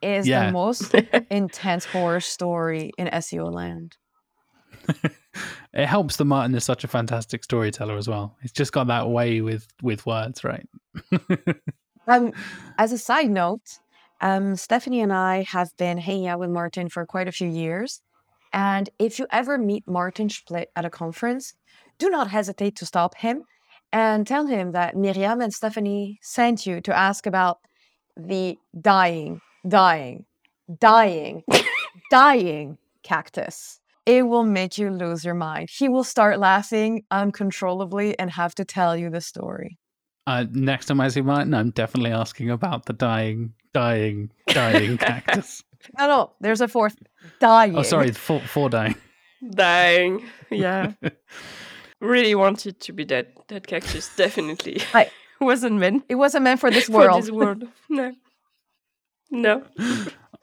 is the most intense horror story in SEO land. It helps that Martin is such a fantastic storyteller as well. He's just got that way with words, right? As a side note, Stephanie and I have been hanging out with Martin for quite a few years. And if you ever meet Martin Splitt at a conference, do not hesitate to stop him and tell him that Miriam and Stephanie sent you to ask about the dying cactus. It will make you lose your mind. He will start laughing uncontrollably and have to tell you the story. Next time I see Martin, I'm definitely asking about the dying cactus. No, there's a fourth. Dying. Oh, sorry, four dying. Dying, yeah. Really wanted to be dead. That cactus, definitely. It wasn't meant for this world. No.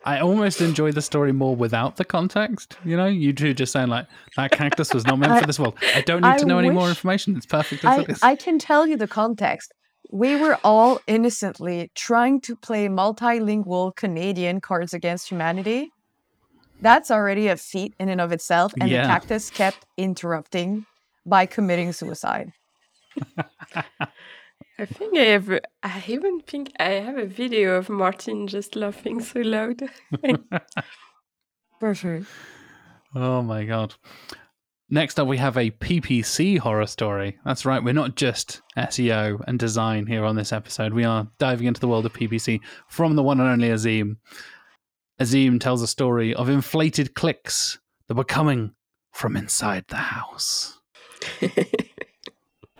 I almost enjoy the story more without the context. You know, you two just saying like, that cactus was not meant for this world. I don't need to know any more information. It's perfectly obvious. I can tell you the context. We were all innocently trying to play multilingual Canadian Cards Against Humanity. That's already a feat in and of itself. And the cactus kept interrupting by committing suicide. I have a video of Martin just laughing so loud. For sure. Oh my God. Next up, we have a PPC horror story. That's right. We're not just SEO and design here on this episode. We are diving into the world of PPC from the one and only Azim. Azim tells a story of inflated clicks that were coming from inside the house.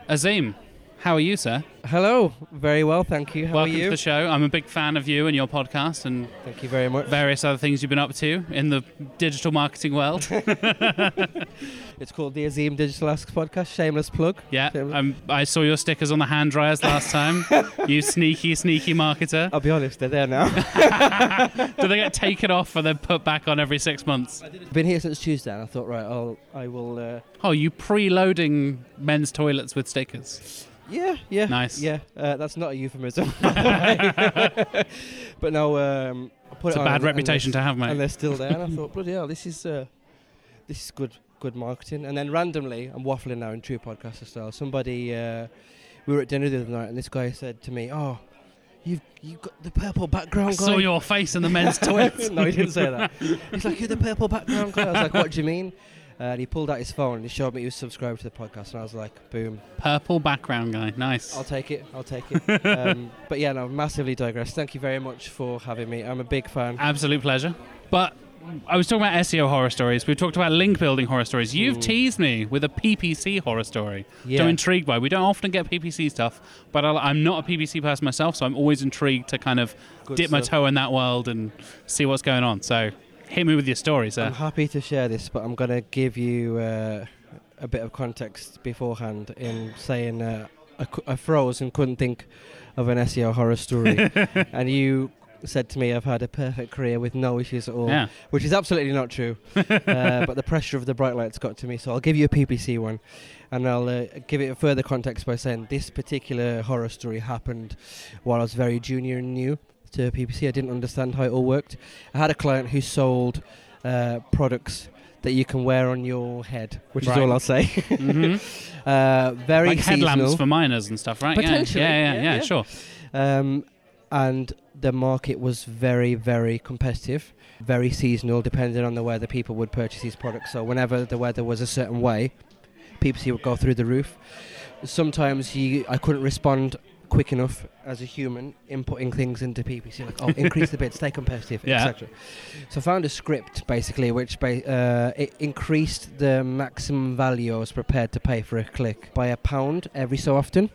Azim. How are you, sir? Hello. Very well, thank you. How are you? Welcome to the show. I'm a big fan of you and your podcast and thank you very much. Various other things you've been up to in the digital marketing world. It's called the Azim Digital Asks Podcast. Shameless plug. Yeah, I saw your stickers on the hand dryers last time. You sneaky, sneaky marketer. I'll be honest, they're there now. Do they get taken off and then put back on every 6 months? I've been here since Tuesday and I thought, right, I will... Oh, you preloading men's toilets with stickers? Yeah. Nice. Yeah, that's not a euphemism. But no, I put it on. It's a bad reputation to have, mate. And they're still there. And I thought, bloody hell, this is good marketing. And then randomly, I'm waffling now in true podcaster style. Somebody, we were at dinner the other night, and this guy said to me, "Oh, you've got the purple background." I saw your face in the men's toilet. No, he didn't say that. He's like, "You're the purple background guy." I was like, "What do you mean?" And he pulled out his phone and he showed me he was subscribed to the podcast. And I was like, boom. Purple background guy. Nice. I'll take it. But yeah, no, massively digressed. Thank you very much for having me. I'm a big fan. Absolute pleasure. But I was talking about SEO horror stories. We talked about link building horror stories. You've teased me with a PPC horror story. Yeah. So I'm intrigued by it. We don't often get PPC stuff, but I'm not a PPC person myself, so I'm always intrigued to kind of dip my toe in that world and see what's going on. So hit me with your story, sir. I'm happy to share this, but I'm going to give you a bit of context beforehand in saying I froze and couldn't think of an SEO horror story. And you said to me, I've had a perfect career with no issues at all, which is absolutely not true. But the pressure of the bright lights got to me, so I'll give you a PPC one. And I'll give it a further context by saying this particular horror story happened while I was very junior and new to PPC. I didn't understand how it all worked. I had a client who sold products that you can wear on your head, which is all I'll say. Mm-hmm. Very like seasonal. Headlamps for miners and stuff, right? Potentially. Yeah, sure. And the market was very, very competitive, very seasonal, depending on the weather people would purchase these products. So whenever the weather was a certain way, PPC would go through the roof. Sometimes I couldn't respond quick enough as a human inputting things into PPC, like, increase the bid, stay competitive, etc. So I found a script, basically, which it increased the maximum value I was prepared to pay for a click by £1 every so often.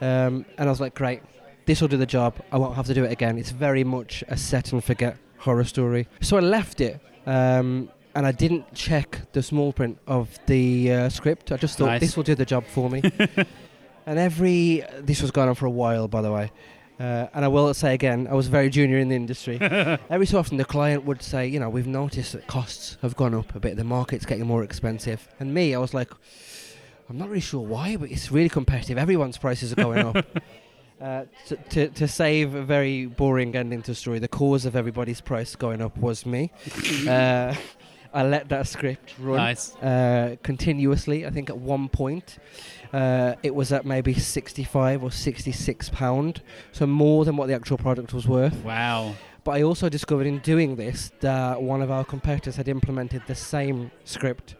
And I was like, great. This will do the job. I won't have to do it again. It's very much a set and forget horror story. So I left it, and I didn't check the small print of the script. I just thought, this will do the job for me. And this was going on for a while, by the way. And I will say again, I was very junior in the industry. Every so often the client would say, we've noticed that costs have gone up a bit. The market's getting more expensive. And me, I was like, I'm not really sure why, but it's really competitive. Everyone's prices are going up. To save a very boring ending to a story, the cause of everybody's price going up was me. I let that script run continuously. I think at one point it was at maybe £65 or £66, so more than what the actual product was worth. Wow. But I also discovered in doing this that one of our competitors had implemented the same script.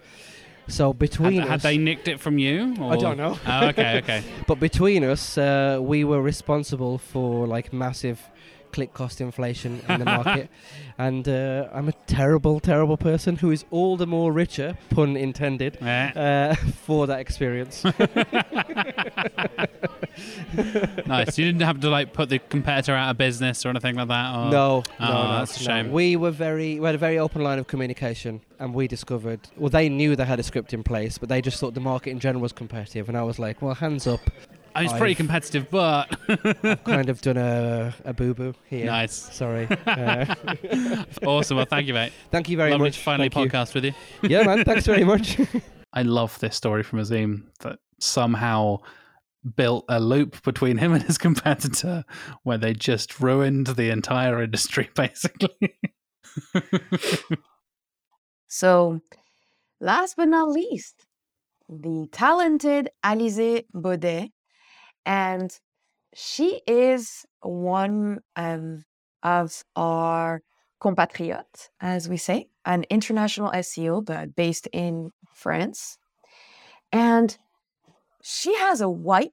So between us... Had they nicked it from you? Or? I don't know. Oh, okay. But between us, we were responsible for massive click cost inflation in the market. And I'm a terrible, terrible person who is all the more richer, pun intended, for that experience. Nice. You didn't have to put the competitor out of business or anything like that? Or? No. That's a shame. We had a very open line of communication, and we discovered, they knew they had a script in place, but they just thought the market in general was competitive. And I was like, hands up. It's pretty competitive, but... I've kind of done a boo-boo here. Nice. Sorry. Awesome. Well, thank you, mate. Thank you very much. Lovely to finally podcast with you. Yeah, man. Thanks very much. I love this story from Azim that somehow built a loop between him and his competitor where they just ruined the entire industry, basically. So, last but not least... the talented Alizée Baudet, and she is one of our compatriotes, as we say, an international SEO, but based in France. And she has a white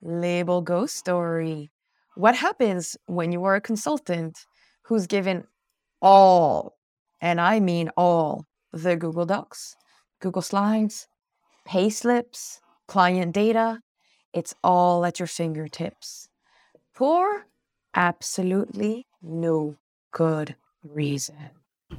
label ghost story. What happens when you are a consultant who's given all, and I mean all, the Google Docs, Google Slides, payslips, client data, it's all at your fingertips for absolutely no good reason.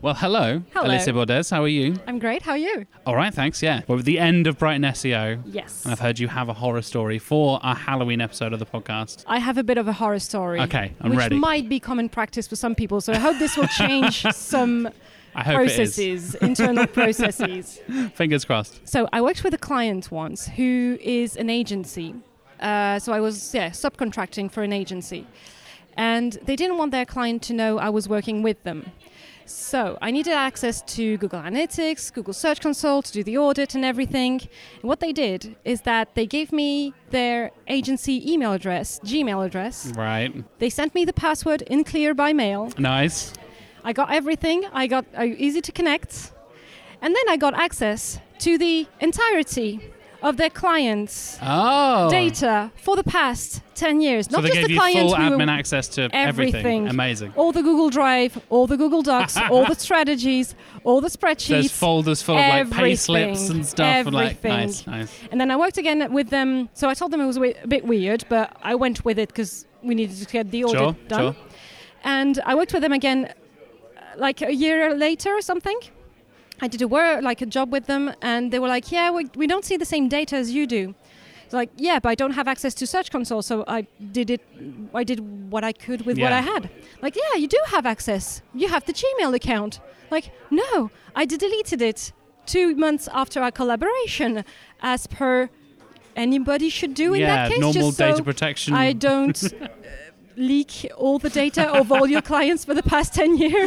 Well, hello. Alizée Baudet, how are you? I'm great, how are you? All right, thanks, yeah. We're at the end of Brighton SEO. Yes. And I've heard you have a horror story for our Halloween episode of the podcast. I have a bit of a horror story. Okay, I'm ready. Which might be common practice for some people, so I hope this will change some... I hope processes, internal processes. Fingers crossed. So I worked with a client once who is an agency. So I was subcontracting for an agency. And they didn't want their client to know I was working with them. So I needed access to Google Analytics, Google Search Console to do the audit and everything. And what they did is that they gave me their agency email address, Gmail address. Right. They sent me the password in clear by mail. Nice. I got everything. I got easy to connect. And then I got access to the entirety of their clients' data for the past 10 years. So not just the clients. So they gave you full admin access to everything. Amazing. All the Google Drive, all the Google Docs, all the strategies, all the spreadsheets. There's folders full of like pay slips and stuff. Everything. And nice. And then I worked again with them. So I told them it was a bit weird, but I went with it because we needed to get the audit done. Sure. And I worked with them again like a year later or something. I did a job with them, and they were like, yeah, we don't see the same data as you do. It's like, yeah, but I don't have access to Search Console, so I did what I could with what I had. Like, yeah, you do have access. You have the Gmail account. Like, no, I deleted it 2 months after our collaboration, as per anybody should do in that case. Yeah, normal data protection. I don't... leak all the data of all your clients for the past 10 years.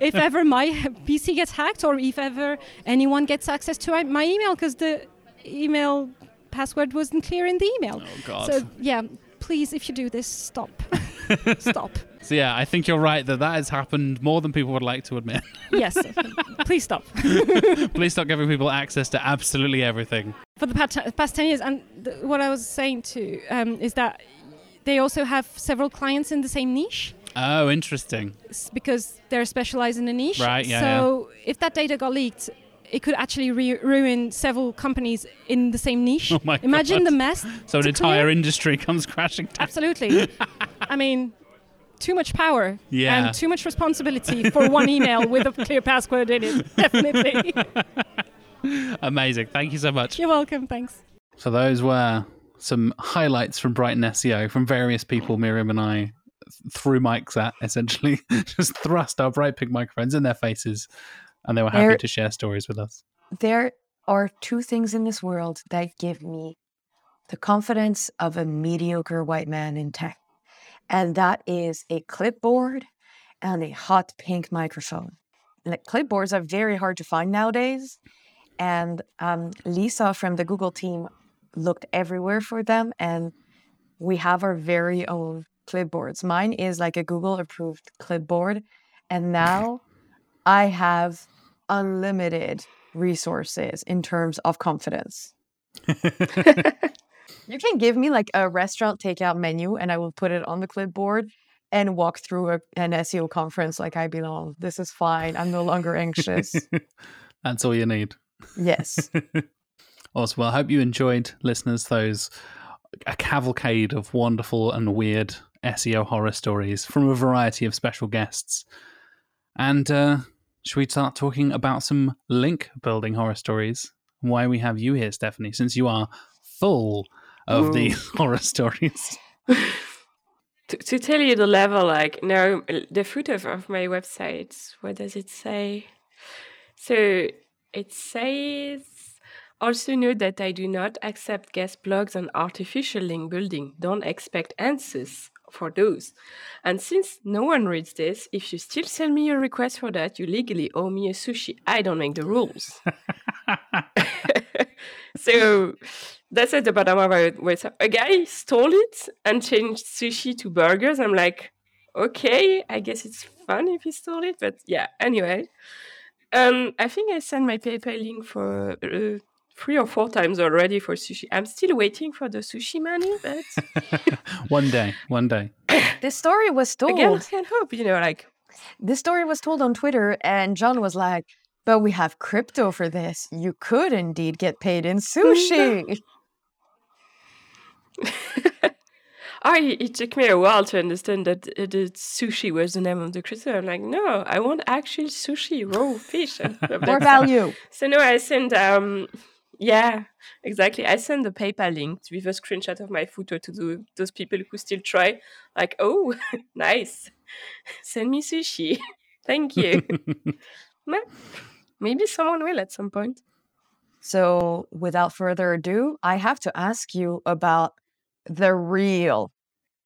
If ever my PC gets hacked, or if ever anyone gets access to my email because the email password wasn't clear in the email. Oh, God. So, yeah, please, if you do this, stop. Stop. So, yeah, I think you're right that has happened more than people would like to admit. Yes. Please stop. Please stop giving people access to absolutely everything. For the past 10 years, and what I was saying too is that they also have several clients in the same niche. Oh, interesting. Because they're specialized in a niche. Right, yeah. So if that data got leaked, it could actually ruin several companies in the same niche. Oh my God. Imagine the mess. So an entire industry comes crashing down. Absolutely. I mean, too much power and too much responsibility for one email with a clear password in it. Definitely. Amazing. Thank you so much. You're welcome. Thanks. So those were... some highlights from Brighton SEO from various people Miriam and I threw mics at, essentially. Just thrust our Bright Pig microphones in their faces, and they were happy to share stories with us. There are two things in this world that give me the confidence of a mediocre white man in tech, and that is a clipboard and a hot pink microphone. Like, clipboards are very hard to find nowadays, and Lisa from the Google team looked everywhere for them, and we have our very own clipboards. Mine is like a Google approved clipboard, and now I have unlimited resources in terms of confidence. You can give me like a restaurant takeout menu and I will put it on the clipboard and walk through an SEO conference like I belong. This is fine. I'm no longer anxious. That's all you need. Yes. Awesome. Well, I hope you enjoyed, listeners, a cavalcade of wonderful and weird SEO horror stories from a variety of special guests. And should we start talking about some link building horror stories? Why we have you here, Stephanie, since you are full of these horror stories. To tell you the level, the footer of my website, what does it say? So it says... Also note that I do not accept guest blogs on artificial link building. Don't expect answers for those. And since no one reads this, if you still send me a request for that, you legally owe me a sushi. I don't make the rules. So that's at the bottom of our website. A guy stole it and changed sushi to burgers. I'm like, okay, I guess it's fun if he stole it. But yeah, anyway. I think I sent my PayPal link for... 3 or 4 times already for sushi. I'm still waiting for the sushi money, but... One day. This story was told... Again, I can't hope, This story was told on Twitter, and John was like, but we have crypto for this. You could indeed get paid in sushi. It took me a while to understand that the sushi was the name of the crypto. I'm like, no, I want actual sushi, raw fish. More value. So no, I sent... Yeah, exactly. I send the PayPal link with a screenshot of my footer to those people who still try. Like, oh, nice. Send me sushi. Thank you. Maybe someone will at some point. So without further ado, I have to ask you about the real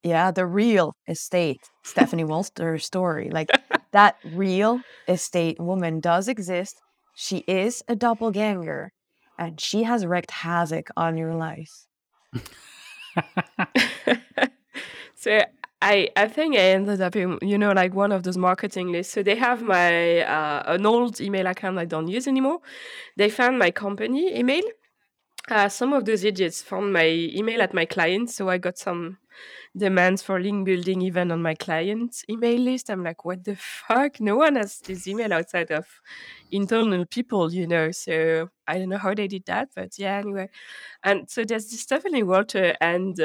estate Stephanie Walter story. Like, that real estate woman does exist. She is a doppelganger. And she has wreaked havoc on your life. So I think I ended up in, you know, like one of those marketing lists. So they have my an old email account I don't use anymore. They found my company email. Some of those idiots found my email at my clients. So I got some demands for link building even on my client's email list. I'm like, what the fuck? No one has this email outside of internal people, you know. So I don't know how they did that, but yeah, anyway. And so there's this Stephanie Walter, and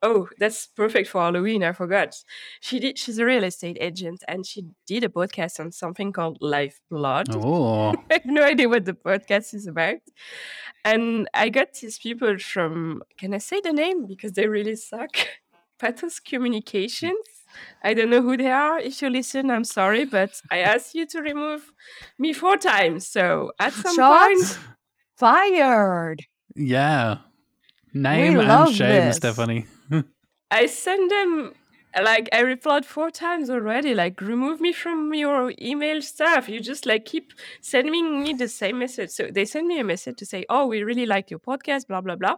oh, that's perfect for Halloween. I forgot. She's a real estate agent, and she did a podcast on something called Life Blood. Oh. I have no idea what the podcast is about. And I got these people from, can I say the name? Because they really suck. Pathos Communications. I don't know who they are. If you listen, I'm sorry, but I asked you to remove me 4 times. So at some point, fired. Yeah, name and shame, Stephanie. I send them, like, I replied 4 times already. Like, remove me from your email stuff. You just like keep sending me the same message. So they send me a message to say, oh, we really like your podcast, blah, blah, blah.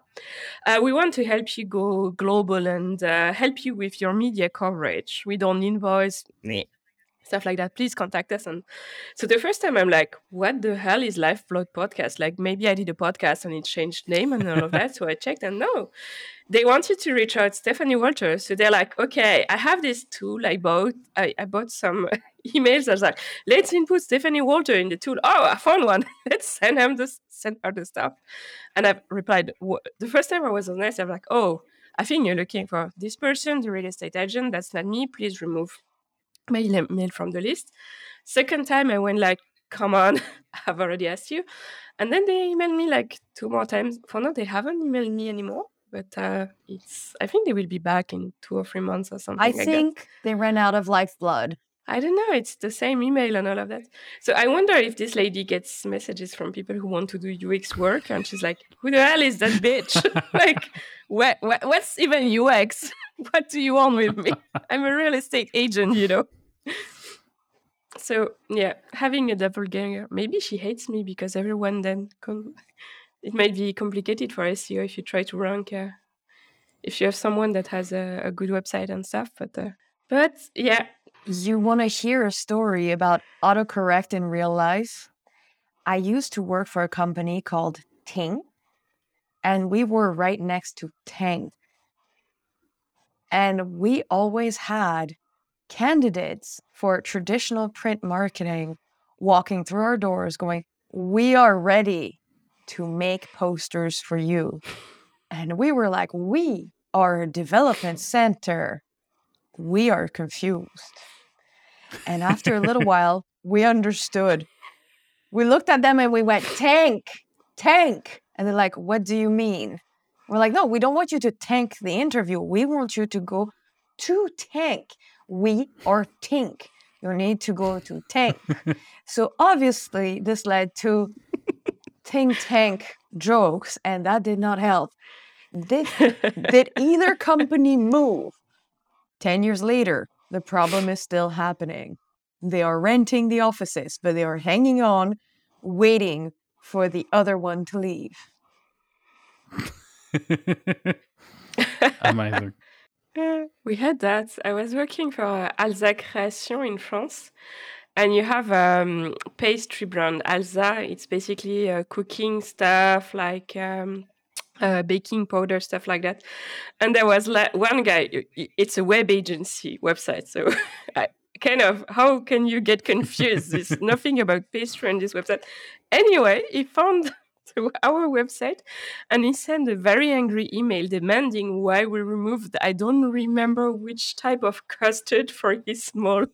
We want to help you go global and help you with your media coverage. We don't invoice, stuff like that. Please contact us. And so the first time I'm like, what the hell is Lifeblood Podcast? Like, maybe I did a podcast and it changed name and all of that. So I checked, and no. They wanted to reach out Stephanie Walter. So they're like, okay, I have this tool I bought some emails. I was like, let's input Stephanie Walter in the tool. Oh, I found one. Let's send her the stuff. And I replied, the first time I was honest, I'm like, oh, I think you're looking for this person, the real estate agent. That's not me. Please remove my email from the list. Second time I went like, come on, I've already asked you. And then they emailed me like 2 more times. For now, they haven't emailed me anymore. But I think they will be back in 2 or 3 months or something. I think they ran out of lifeblood. I don't know. It's the same email and all of that. So I wonder if this lady gets messages from people who want to do UX work, and she's like, "Who the hell is that bitch? Like, what's even UX? What do you want with me? I'm a real estate agent, you know." So yeah, having a doppelganger. Maybe she hates me because everyone then comes. It might be complicated for SEO if you try to rank, if you have someone that has a good website and stuff. But yeah. You want to hear a story about autocorrect in real life? I used to work for a company called Ting, and we were right next to Tang. And we always had candidates for traditional print marketing walking through our doors going, we are ready to make posters for you. And we were like, we are a development center. We are confused. And after a little while, we understood. We looked at them and we went, tank. And they're like, what do you mean? We're like, no, we don't want you to tank the interview. We want you to go to tank. We are Tink. You need to go to tank. So obviously this led to Think Tank jokes, and that did not help. Did either company move? 10 years later, the problem is still happening. They are renting the offices, but they are hanging on, waiting for the other one to leave. Amazing. We had that. I was working for Alza Création in France. And you have a pastry brand, Alza. It's basically cooking stuff, like baking powder, stuff like that. And there was one guy, it's a web agency website. So how can you get confused? There's nothing about pastry on this website. Anyway, he found our website, and he sent a very angry email demanding why we removed, I don't remember which type of custard for his small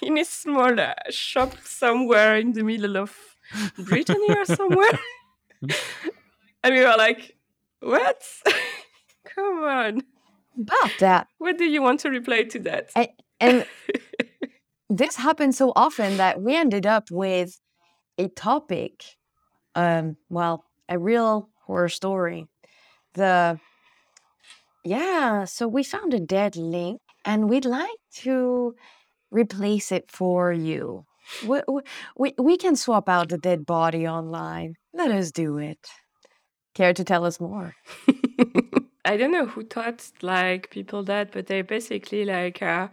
in a small shop somewhere in the middle of Brittany or somewhere. And we were like, what? Come on. About that. What do you want to reply to that? And this happened so often that we ended up with a topic, a real horror story. So we found a dead link, and we'd like to replace it for you. We can swap out the dead body online. Let us do it. Care to tell us more? I don't know who taught like people that, but they basically like, I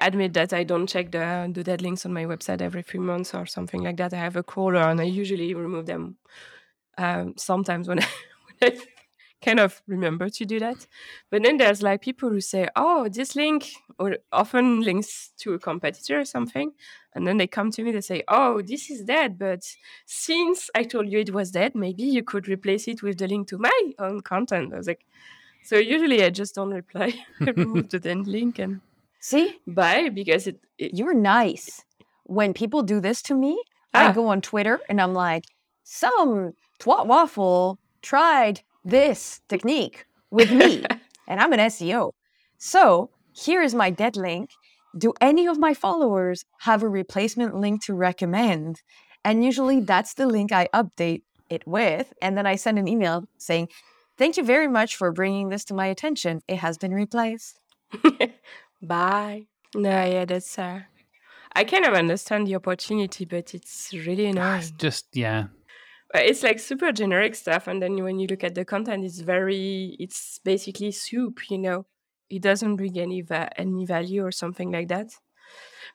admit that I don't check the dead links on my website every 3 months or something like that. I have a crawler and I usually remove them sometimes when I kind of remember to do that. But then there's like people who say, oh, this link or often links to a competitor or something. And then they come to me, they say, oh, this is dead. But since I told you it was dead, maybe you could replace it with the link to my own content. I was like, so usually I just don't reply. I remove the dead link and see, bye, because it you're nice. When people do this to me, I go on Twitter and I'm like, some twat waffle tried this technique with me, and I'm an SEO. So here is my dead link. Do any of my followers have a replacement link to recommend? And usually that's the link I update it with. And then I send an email saying, thank you very much for bringing this to my attention. It has been replaced. Bye. No, yeah, that's... I kind of understand the opportunity, but it's really annoying. It's just, yeah. It's like super generic stuff. And then when you look at the content, it's basically soup, you know. It doesn't bring any value or something like that.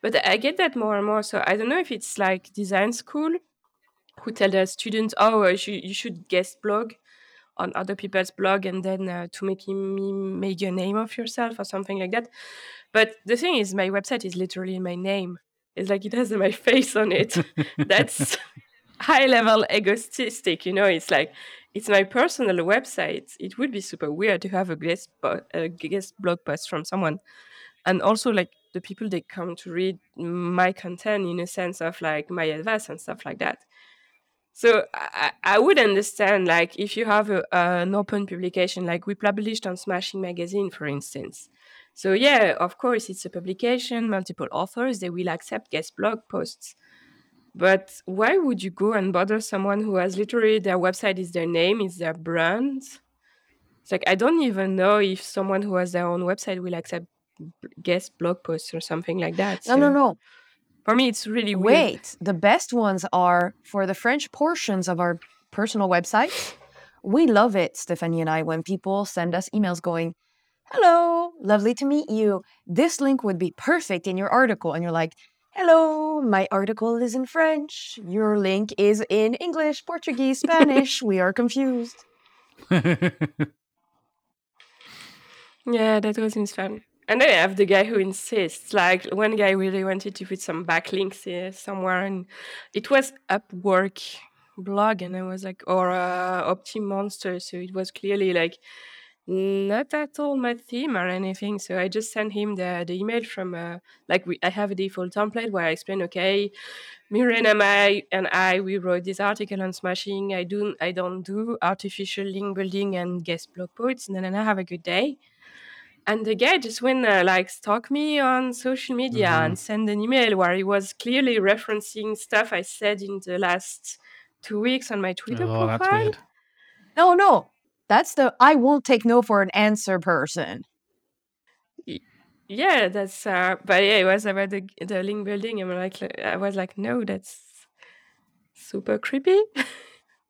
But I get that more and more. So I don't know if it's like design school who tell their students, oh, you should guest blog on other people's blog and then to make your name of yourself or something like that. But the thing is, my website is literally my name. It's like it has my face on it. That's... high-level egotistic, you know, it's like, it's my personal website. It would be super weird to have a guest blog post from someone. And also, like, the people, they come to read my content in a sense of, like, my advice and stuff like that. So I would understand, like, if you have an open publication, like we published on Smashing Magazine, for instance. So, yeah, of course, it's a publication, multiple authors, they will accept guest blog posts. But why would you go and bother someone who has literally their website is their name, is their brand? It's like, I don't even know if someone who has their own website will accept guest blog posts or something like that. So no. For me, it's really weird. Wait, the best ones are for the French portions of our personal website. We love it, Stephanie and I, when people send us emails going, hello, lovely to meet you. This link would be perfect in your article. And you're like, hello, my article is in French. Your link is in English, Portuguese, Spanish. We are confused. Yeah, that wasn't fun. And then I have the guy who insists. Like, one guy really wanted to put some backlinks somewhere, and it was Upwork blog, and I was like, or OptiMonster, so it was clearly like not at all my theme or anything. So I just sent him the email from, I have a default template where I explain, okay, Miriam and I, we wrote this article on smashing. I don't do artificial link building and guest blog posts. And then I have a good day. And the guy just went, stalk me on social media and send an email where he was clearly referencing stuff I said in the last 2 weeks on my Twitter profile. That's weird. No. That's the I won't take no for an answer person. Yeah, that's but yeah, it was about the link building, and I was like, no, that's super creepy.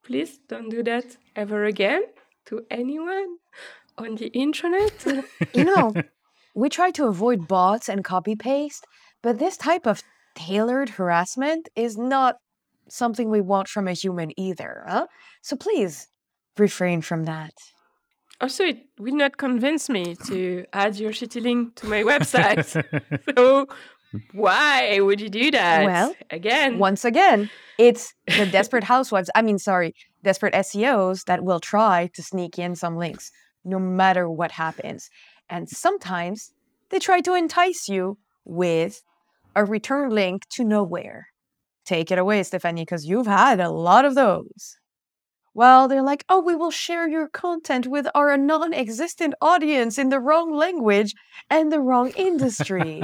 Please don't do that ever again to anyone on the internet. You know, we try to avoid bots and copy paste, but this type of tailored harassment is not something we want from a human either. Huh? So please refrain from that. Also, it will not convince me to add your shitty link to my website. So why would you do that? Well, once again, it's the desperate housewives. Desperate SEOs that will try to sneak in some links, no matter what happens. And sometimes they try to entice you with a return link to nowhere. Take it away, Stephanie, because you've had a lot of those. Well, they're like, oh, we will share your content with our non-existent audience in the wrong language and the wrong industry.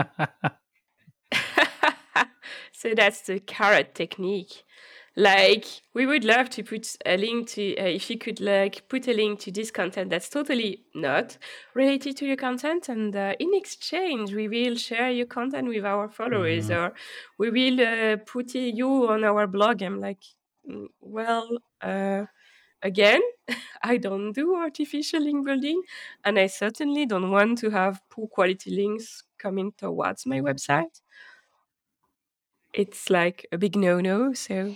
So that's the carrot technique. Like, we would love to put a link to, if you could, like, put a link to this content that's totally not related to your content. And in exchange, we will share your content with our followers, or we will put you on our blog. I'm like, well... Again, I don't do artificial link building, and I certainly don't want to have poor quality links coming towards my website. It's like a big no-no, so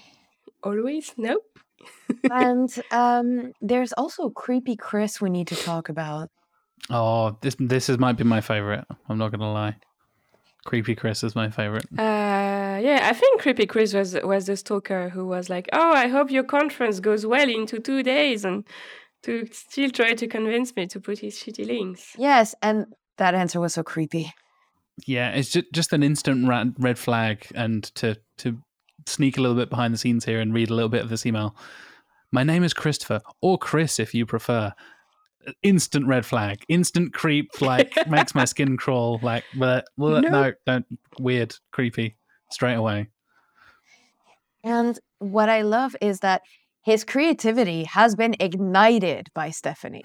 always no. And there's also Creepy Chris we need to talk about. Oh, this might be my favorite. I'm not going to lie. Creepy Chris is my favorite. Yeah, I think Creepy Chris was the stalker who was like, oh, I hope your conference goes well into 2 days, and to still try to convince me to put his shitty links. Yes, and that answer was so creepy. Yeah, it's just an instant red flag. And to sneak a little bit behind the scenes here and read a little bit of this email. My name is Christopher, or Chris if you prefer. Instant red flag, instant creep, like makes my skin crawl, like no, don't, weird, creepy, straight away. And what I love is that his creativity has been ignited by Stephanie.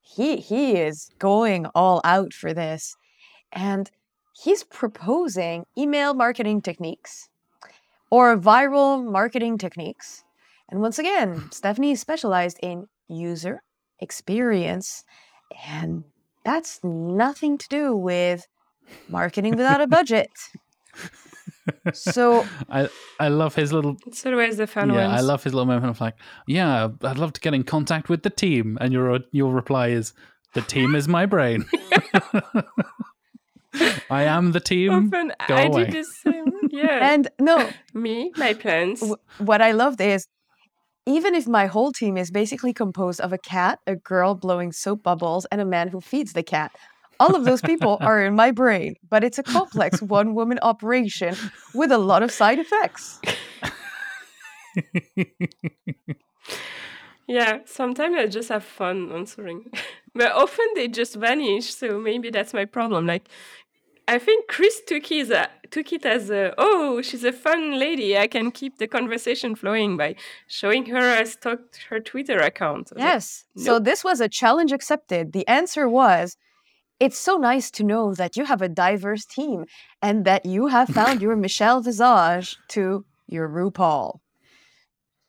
He is going all out for this, and he's proposing email marketing techniques or viral marketing techniques. And once again, Stephanie specialized in user experience, and that's nothing to do with marketing without a budget. So I love his little, it's always the fun ones. I love his little moment of like, yeah, I'd love to get in contact with the team, and your reply is, the team is my brain. I am the team. Often go I away. Do the same. Yeah. And no, me, my plans. What I loved is, even if my whole team is basically composed of a cat, a girl blowing soap bubbles, and a man who feeds the cat, all of those people are in my brain, but it's a complex one-woman operation with a lot of side effects. Yeah, sometimes I just have fun answering. But often they just vanish, so maybe that's my problem. Like, I think Chris took it as a, oh, she's a fun lady. I can keep the conversation flowing by showing her a her Twitter account. Yes. Like, nope. So this was a challenge accepted. The answer was, it's so nice to know that you have a diverse team and that you have found your Michelle Visage to your RuPaul.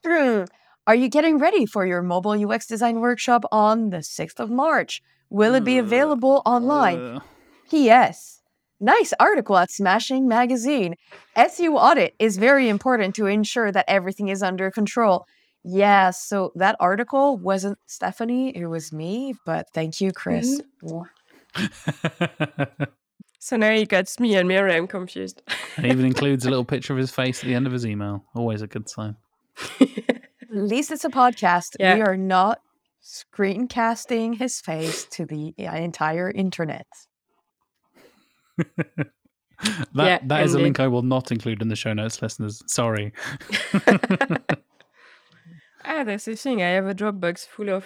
Are you getting ready for your mobile UX design workshop on the 6th of March? Will it be available online? P.S. Nice article at Smashing Magazine. SEO audit is very important to ensure that everything is under control. Yeah, so that article wasn't Stephanie, it was me, but thank you, Chris. Mm-hmm. So now he gets me and Miriam confused. And even includes a little picture of his face at the end of his email. Always a good sign. At least it's a podcast. Yeah. We are not screencasting his face to the entire internet. That is a link I will not include in the show notes, listeners. Sorry. That's the thing. I have a Dropbox full of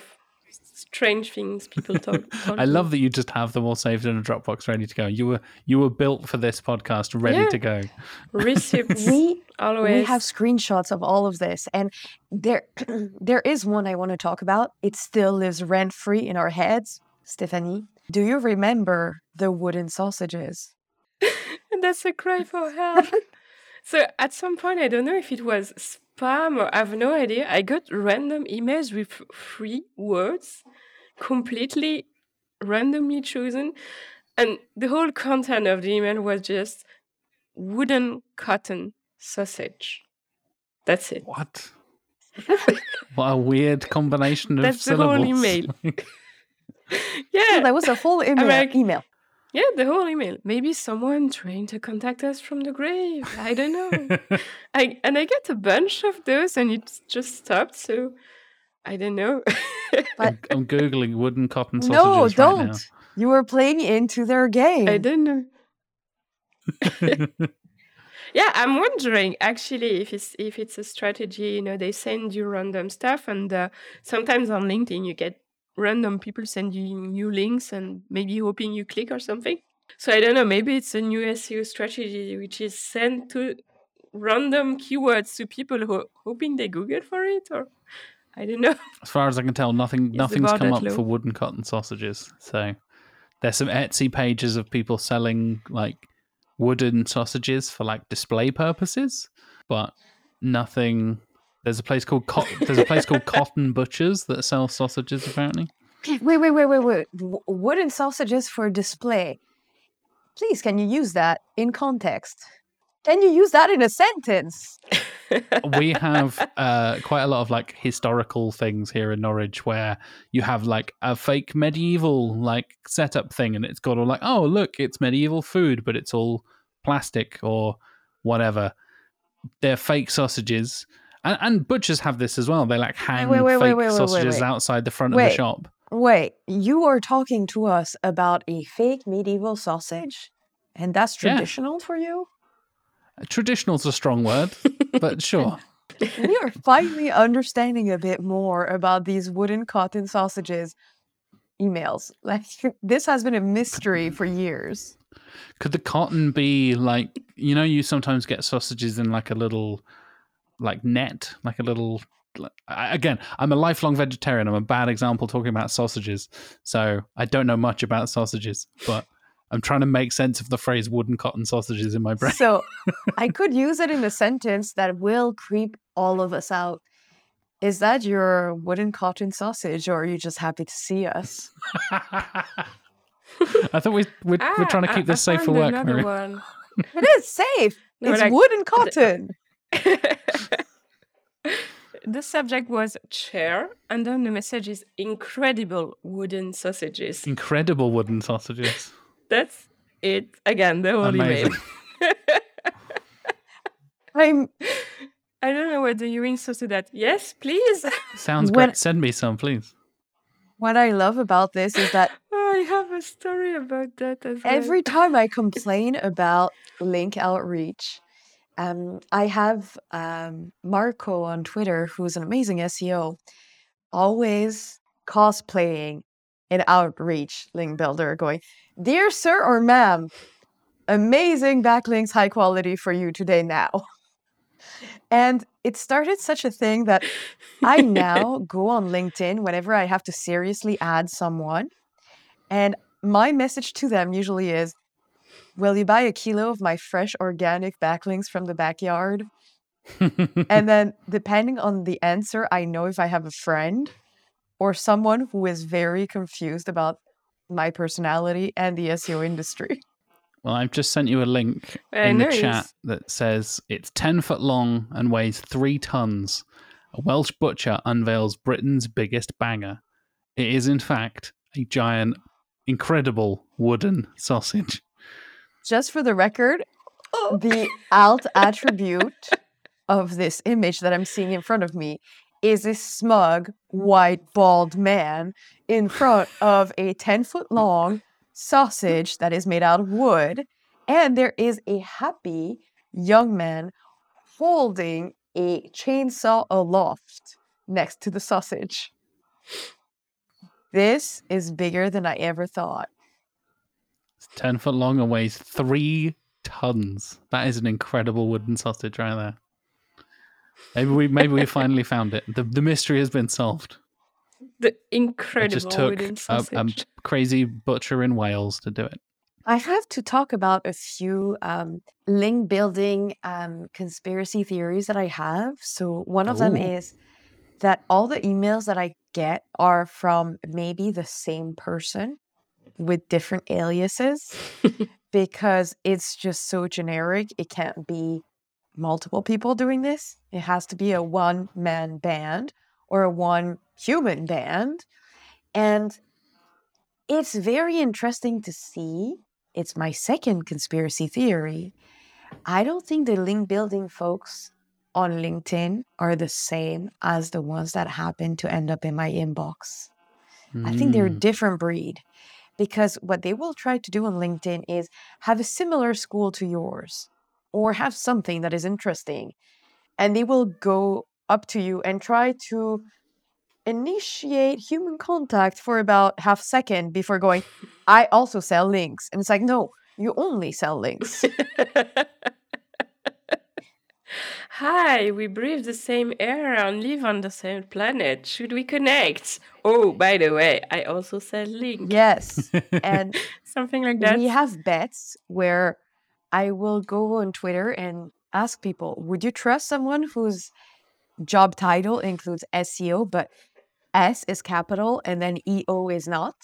strange things people talk. I love that you just have them all saved in a Dropbox, ready to go. You were built for this podcast, ready to go. Receipts. We have screenshots of all of this, and there is one I want to talk about. It still lives rent free in our heads, Stephanie. Do you remember the wooden sausages? That's a cry for help. So at some point, I don't know if it was spam or I have no idea, I got random emails with 3 words, completely randomly chosen. And the whole content of the email was just wooden cotton sausage. That's it. What? What a weird combination of syllables. That's the whole email. Yeah, that was a whole email. Like, yeah, the whole email. Maybe someone trying to contact us from the grave. I don't know. I get a bunch of those, and it just stopped. So I don't know. But I'm googling wooden cotton sausages. No, right don't. Now. You were playing into their game. I don't know. Yeah, I'm wondering actually if it's a strategy. You know, they send you random stuff, and sometimes on LinkedIn you get random people send you new links and maybe hoping you click or something. So I don't know, maybe it's a new SEO strategy, which is send to random keywords to people who hoping they Google for it, or I don't know. As far as I can tell, nothing's come up for wooden cotton sausages. So there's some Etsy pages of people selling like wooden sausages for like display purposes, but nothing There's a place called Cotton Butchers that sell sausages, apparently. Wait. Wooden sausages for display. Please, can you use that in context? Can you use that in a sentence? We have quite a lot of like historical things here in Norwich where you have like a fake medieval like setup thing, and it's got all like, oh look, it's medieval food, but it's all plastic or whatever. They're fake sausages, and butchers have this as well. They like hang fake sausages outside the front of the shop. Wait, you are talking to us about a fake medieval sausage, and that's traditional for you? Traditional's a strong word, but sure. We are finally understanding a bit more about these wooden cotton sausages emails. Like, this has been a mystery for years. Could the cotton be like, you know, you sometimes get sausages in like a little, like net, like a little, again, I'm a lifelong vegetarian. I'm a bad example talking about sausages. So I don't know much about sausages, but I'm trying to make sense of the phrase wooden cotton sausages in my brain. So I could use it in a sentence that will creep all of us out. Is that your wooden cotton sausage, or are you just happy to see us? I thought we're trying to keep this safe for work, Miriam. It is safe. It's like, wooden cotton. The subject was chair, and then the message is incredible wooden sausages. Incredible wooden sausages. That's it. Again, the whole email. I don't know whether you're in to that. Yes, please. Sounds great. Send me some, please. What I love about this is that I have a story about that as well. Every time I complain about link outreach, I have Marco on Twitter, who's an amazing SEO, always cosplaying an outreach link builder, going, "Dear sir or ma'am, amazing backlinks, high quality for you today now." And it started such a thing that I now go on LinkedIn whenever I have to seriously add someone. And my message to them usually is, "Will you buy a kilo of my fresh organic backlinks from the backyard?" And then depending on the answer, I know if I have a friend or someone who is very confused about my personality and the SEO industry. Well, I've just sent you a link in the chat that says it's 10 foot long and weighs 3 tons. A Welsh butcher unveils Britain's biggest banger. It is, in fact, a giant, incredible wooden sausage. Just for the record, the alt attribute of this image that I'm seeing in front of me is a smug, white, bald man in front of a 10-foot-long sausage that is made out of wood, and there is a happy young man holding a chainsaw aloft next to the sausage. This is bigger than I ever thought. It's 10 foot long and weighs 3 tons. That is an incredible wooden sausage right there. Maybe we finally found it. The mystery has been solved. The incredible wooden sausage. It took a crazy butcher in Wales to do it. I have to talk about a few link building conspiracy theories that I have. So one of them is that all the emails that I get are from maybe the same person with different aliases because it's just so generic. It can't be multiple people doing this. It has to be a one-man band or a one-human band. And it's very interesting to see. It's my second conspiracy theory. I don't think the link building folks on LinkedIn are the same as the ones that happen to end up in my inbox. I think they're a different breed, because what they will try to do on LinkedIn is have a similar school to yours or have something that is interesting. And they will go up to you and try to initiate human contact for about half a second before going, "I also sell links." And it's like, no, you only sell links. Hi, we breathe the same air and live on the same planet. Should we connect? Oh, by the way, I also sell links. Yes. And something like that. We have bets where I will go on Twitter and ask people, would you trust someone who's job title includes SEO, but S is capital and then EO is not.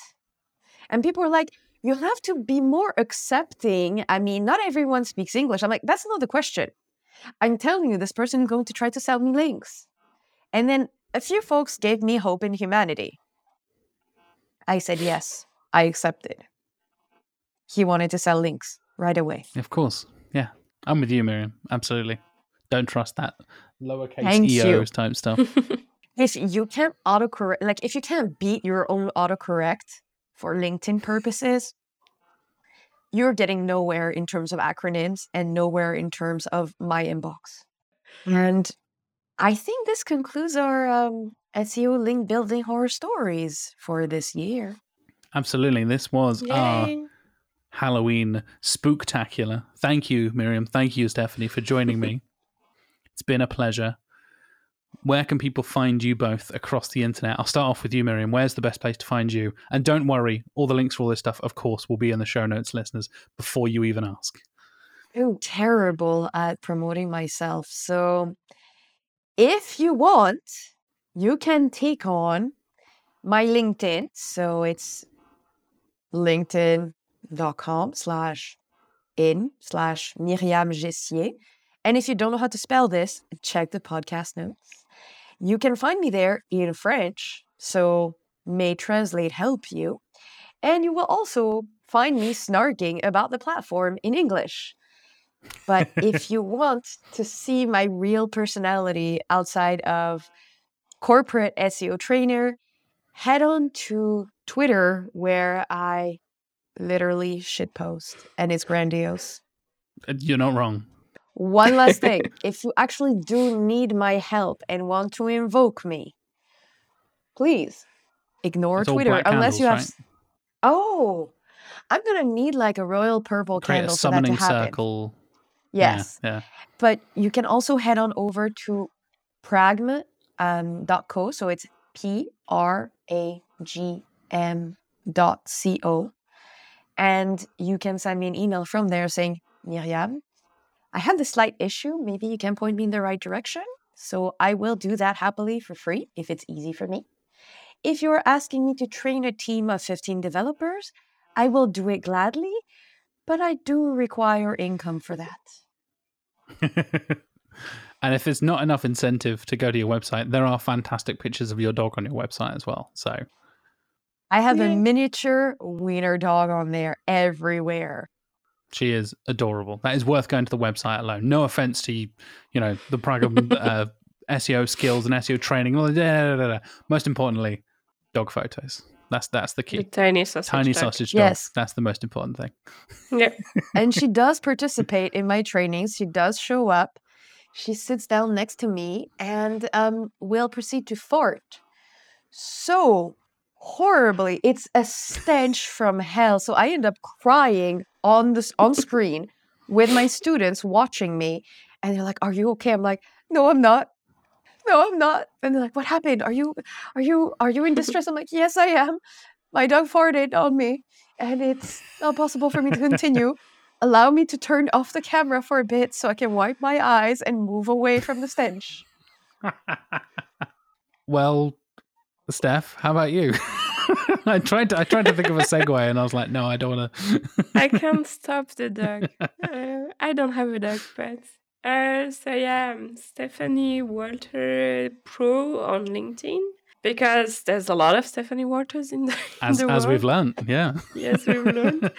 And people are like, you have to be more accepting. I mean, not everyone speaks English. I'm like, that's not the question. I'm telling you, this person is going to try to sell me links. And then a few folks gave me hope in humanity. I said, yes, I accepted. He wanted to sell links right away. Of course. Yeah. I'm with you, Miriam. Absolutely. Don't trust that lowercase EOs type stuff. If you can't autocorrect, like if you can't beat your own autocorrect for LinkedIn purposes, you're getting nowhere in terms of acronyms and nowhere in terms of my inbox. And I think this concludes our SEO link building horror stories for this year. Absolutely. This was our Halloween spooktacular. Thank you, Miriam. Thank you, Stephanie, for joining me. It's been a pleasure. Where can people find you both across the internet? I'll start off with you, Miriam. Where's the best place to find you? And don't worry, all the links for all this stuff, of course, will be in the show notes, listeners, before you even ask. Oh, terrible at promoting myself. So if you want, you can take on my LinkedIn. So it's linkedin.com/in/Miriam Jessier. And if you don't know how to spell this, check the podcast notes. You can find me there in French, so may translate help you. And you will also find me snarking about the platform in English. But if you want to see my real personality outside of corporate SEO trainer, head on to Twitter where I literally shitpost and it's grandiose. You're not wrong. One last thing, if you actually do need my help and want to invoke me, please ignore it's Twitter unless candles, you have... Right? Oh, I'm going to need like a royal purple candle for that to happen. Create a summoning circle. Yes. Yeah, yeah. But you can also head on over to pragma.co. So it's pragm.co. And you can send me an email from there saying, Miriam, I have this slight issue. Maybe you can point me in the right direction. So I will do that happily for free if it's easy for me. If you're asking me to train a team of 15 developers, I will do it gladly, but I do require income for that. And if there's not enough incentive to go to your website, there are fantastic pictures of your dog on your website as well. So I have a miniature wiener dog on there everywhere. She is adorable. That is worth going to the website alone. No offense to, the program, SEO skills and SEO training. Most importantly, dog photos. That's the key. The tiny sausage dog. Yes. That's the most important thing. Yeah. And she does participate in my trainings. She does show up. She sits down next to me and will proceed to fart. So horribly. It's a stench from hell. So I end up crying on screen with my students watching me. And they're like, are you okay? I'm like, no, I'm not. And they're like, what happened? Are you in distress? I'm like, yes, I am. My dog farted on me and it's not possible for me to continue. Allow me to turn off the camera for a bit so I can wipe my eyes and move away from the stench. Well, Steph, how about you? I tried to think of a segue and I was like, no, I don't want to. I can't stop the dog. I don't have a dog, but... I'm Stephanie Walter Pro on LinkedIn because there's a lot of Stephanie Walters in the world. As we've learned, yeah. Yes, we've learned.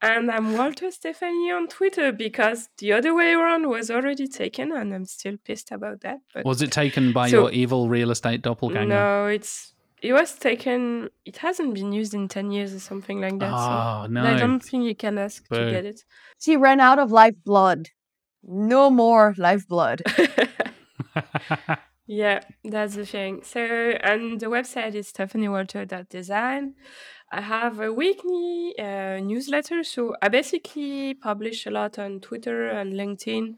And I'm Walter Stephanie on Twitter because the other way around was already taken and I'm still pissed about that. But... Was it taken by your evil real estate doppelganger? No, it was taken, it hasn't been used in 10 years or something like that. Oh, so no. I don't think you can ask to get it. She ran out of lifeblood. No more lifeblood. Yeah, that's the thing. So, and the website is stephaniewalter.design. I have a weekly newsletter, so I basically publish a lot on Twitter and LinkedIn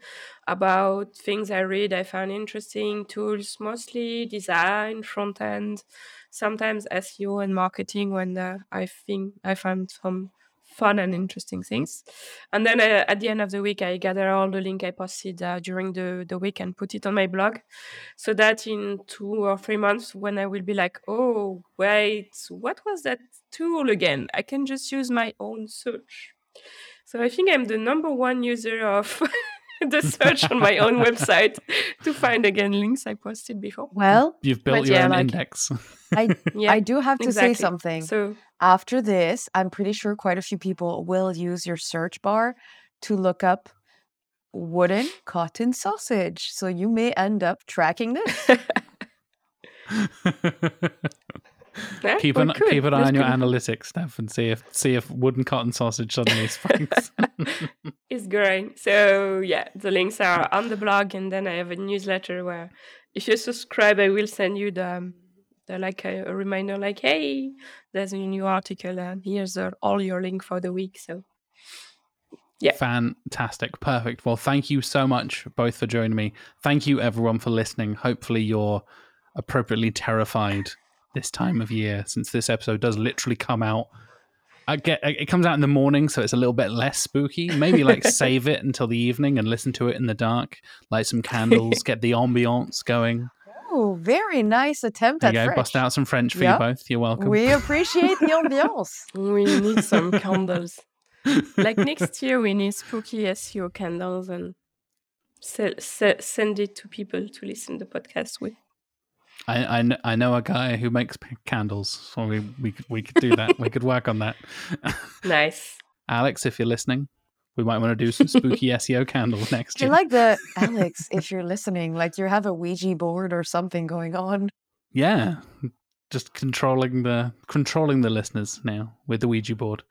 about things I read, I found interesting, tools, mostly design, front-end, sometimes SEO and marketing when I think I found some fun and interesting things. And then at the end of the week, I gather all the link I posted during the week and put it on my blog, so that in 2 or 3 months, when I will be like, oh, wait, what was that tool again? I can just use my own search. So I think I'm the #1 user of the search on my own website to find again links I posted before. Well, you've built your own index. I do have to say something. So after this, I'm pretty sure quite a few people will use your search bar to look up wooden cotton sausage. So you may end up tracking this. Keep an eye on your analytics, Steph, and see if wooden cotton sausage suddenly spikes. It's great. So yeah, the links are on the blog, and then I have a newsletter where, if you subscribe, I will send you the like a reminder, like, hey, there's a new article, and here's all your link for the week. So yeah. Fantastic. Perfect. Well, thank you so much both for joining me. Thank you everyone for listening. Hopefully you're appropriately terrified this time of year, since this episode does literally come out. It comes out in the morning, so it's a little bit less spooky. Maybe like save it until the evening and listen to it in the dark. Light some candles, get the ambiance going. Oh, very nice attempt there at French. Bust out some French for you both. You're welcome. We appreciate the ambiance. We need some candles. Like next year, we need spooky SEO candles and send it to people to listen to the podcast with. I know a guy who makes candles, so we could do that. We could work on that. Nice. Alex, if you're listening, we might want to do some spooky SEO candles next year. Alex, if you're listening, like you have a Ouija board or something going on. Yeah, just controlling the listeners now with the Ouija board.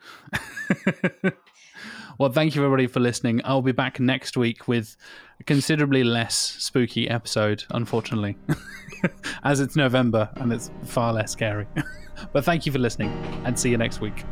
Well, thank you everybody for listening. I'll be back next week with a considerably less spooky episode, unfortunately, as it's November and it's far less scary. But thank you for listening, and see you next week.